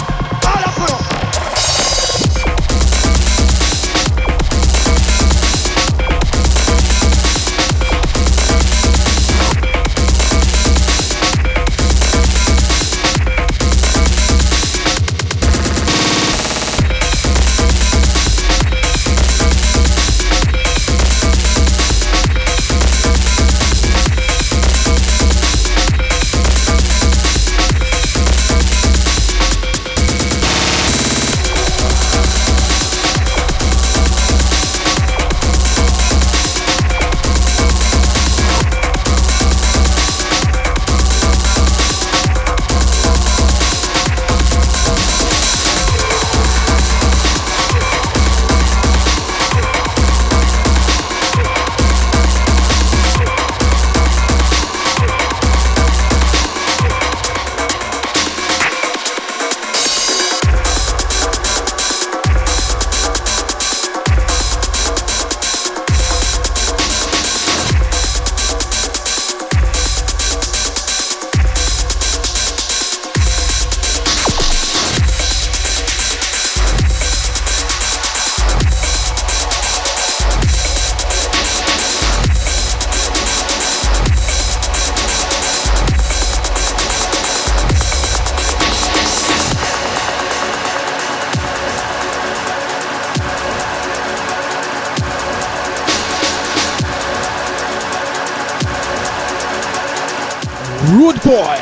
Rude Boy.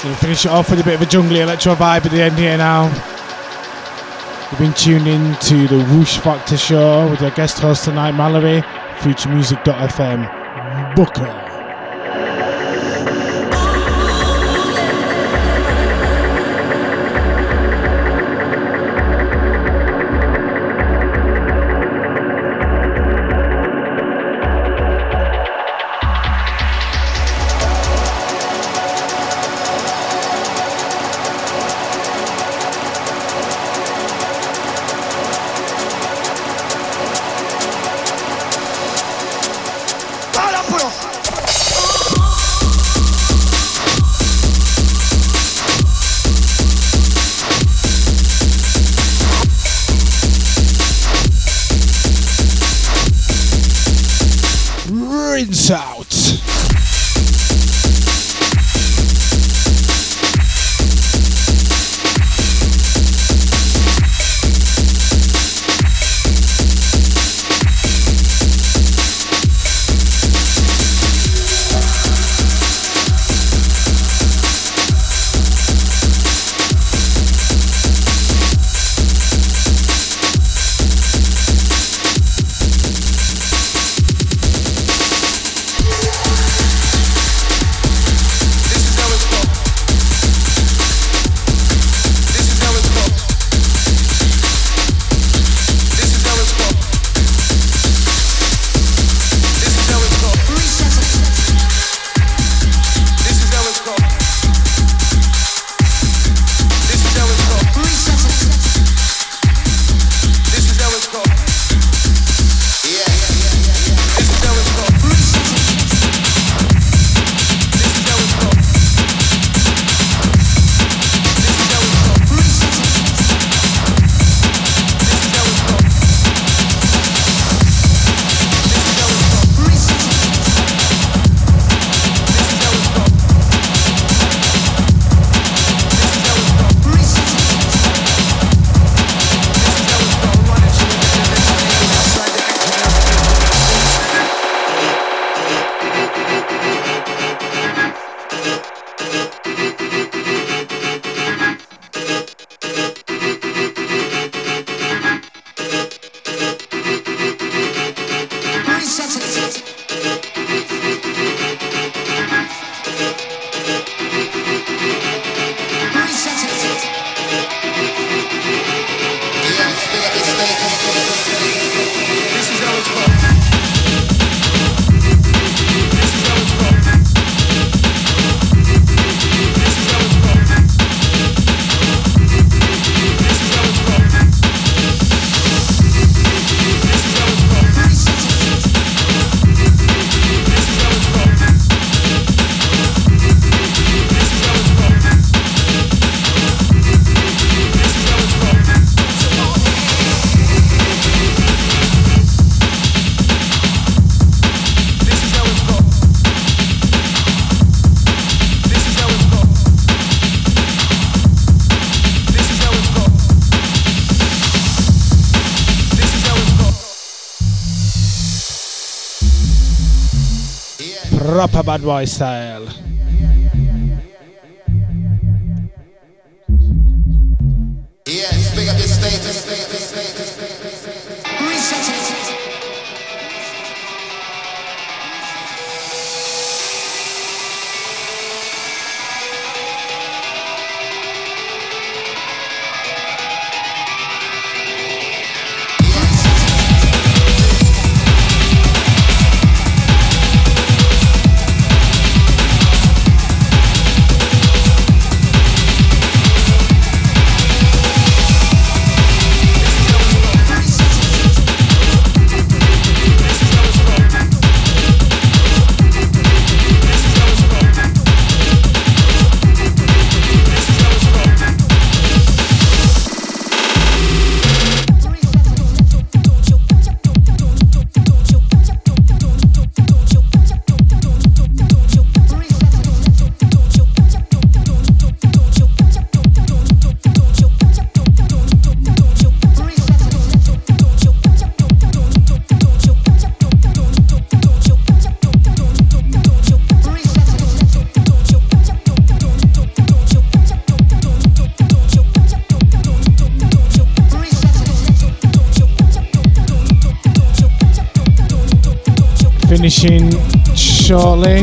Gonna finish it off with a bit of a jungly electro vibe at the end here now. You've been tuned in to the Woosh Factor show with our guest host tonight, Mallory, future music dot f m, Booker. Proper bad boy style. Yes, big up your state, this state, this state, this state, this state. Reset it. Yes. finishing shortly.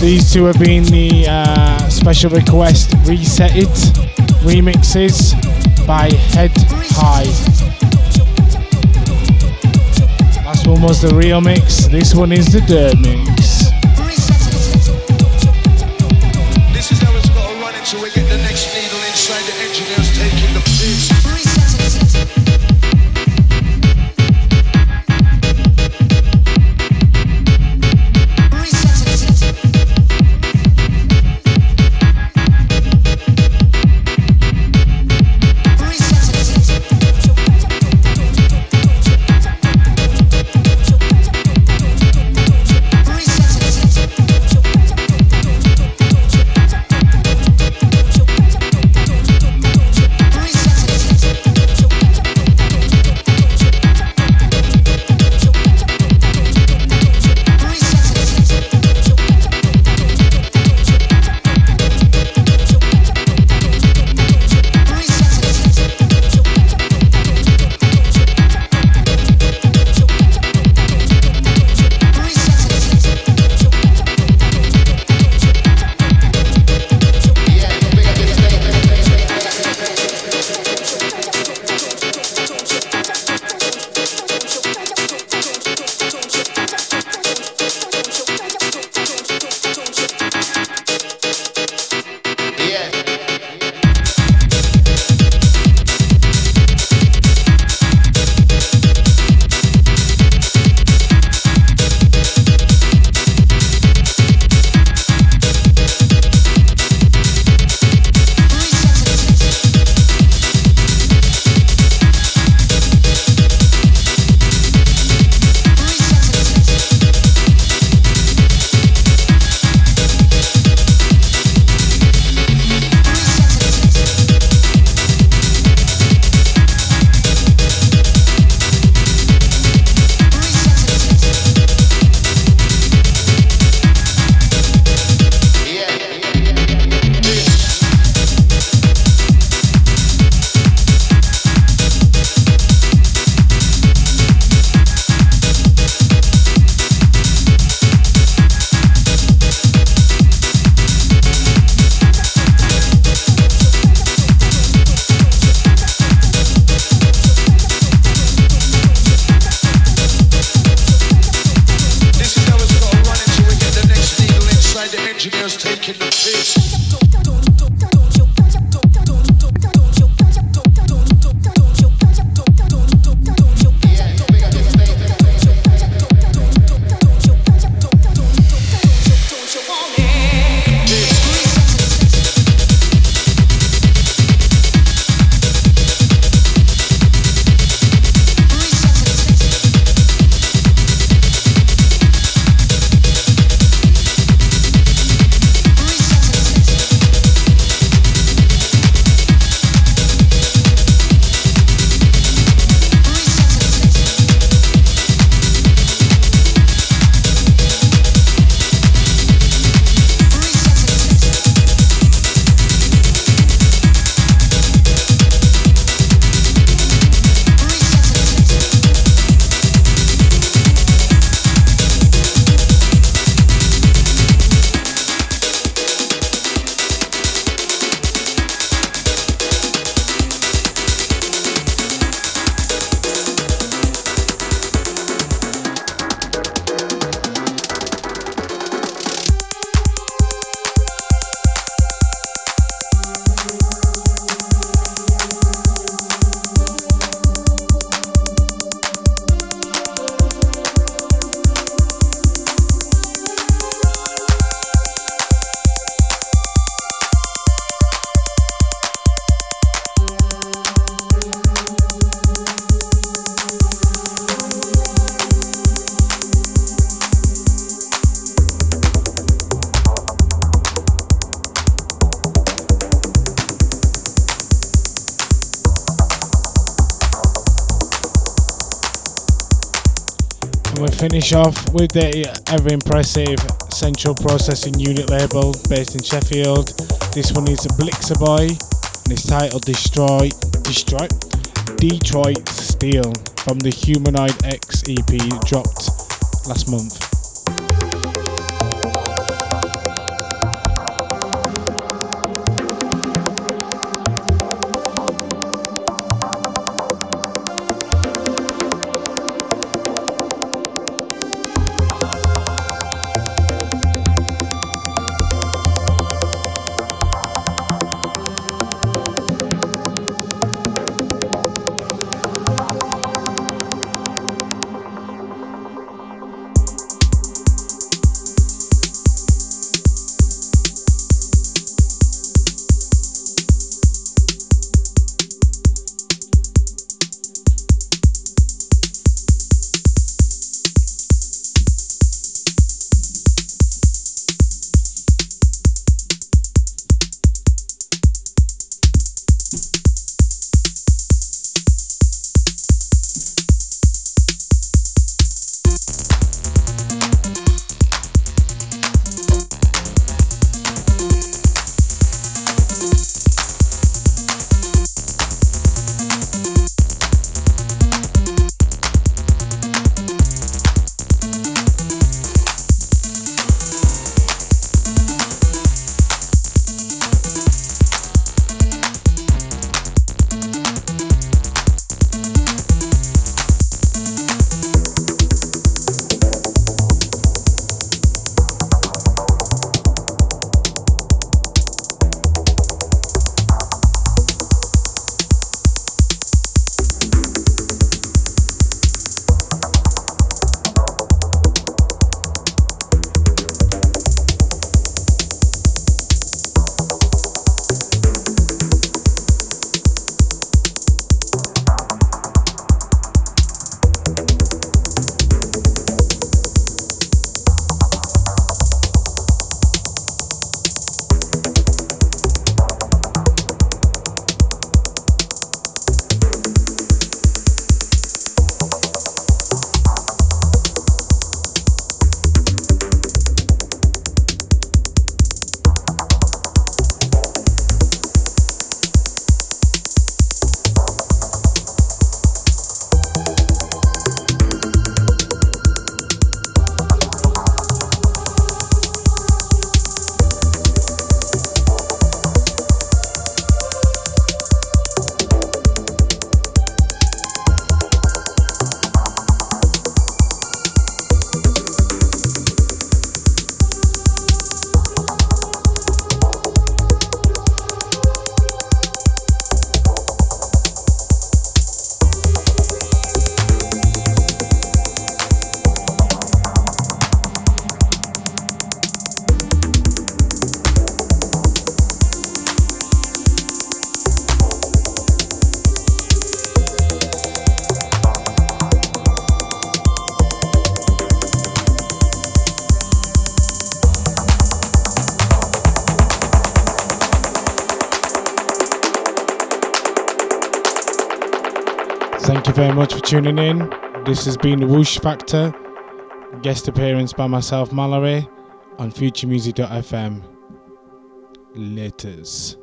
These two have been the uh, special request Reset It remixes by Head High. Last one was the real mix, this one is the dirt mix. This is how it's got to run until we get the next needle inside the engineers taking the piss. Finish off with the ever impressive Central Processing Unit label based in Sheffield. This one is a Blixer Boy and it's titled Destroy Destroy Detroit Steel from the Humanoid X E P dropped last month. very much for tuning in. This has been the Woosh Factor, guest appearance by myself, Mallory, on future music dot f m. Laters.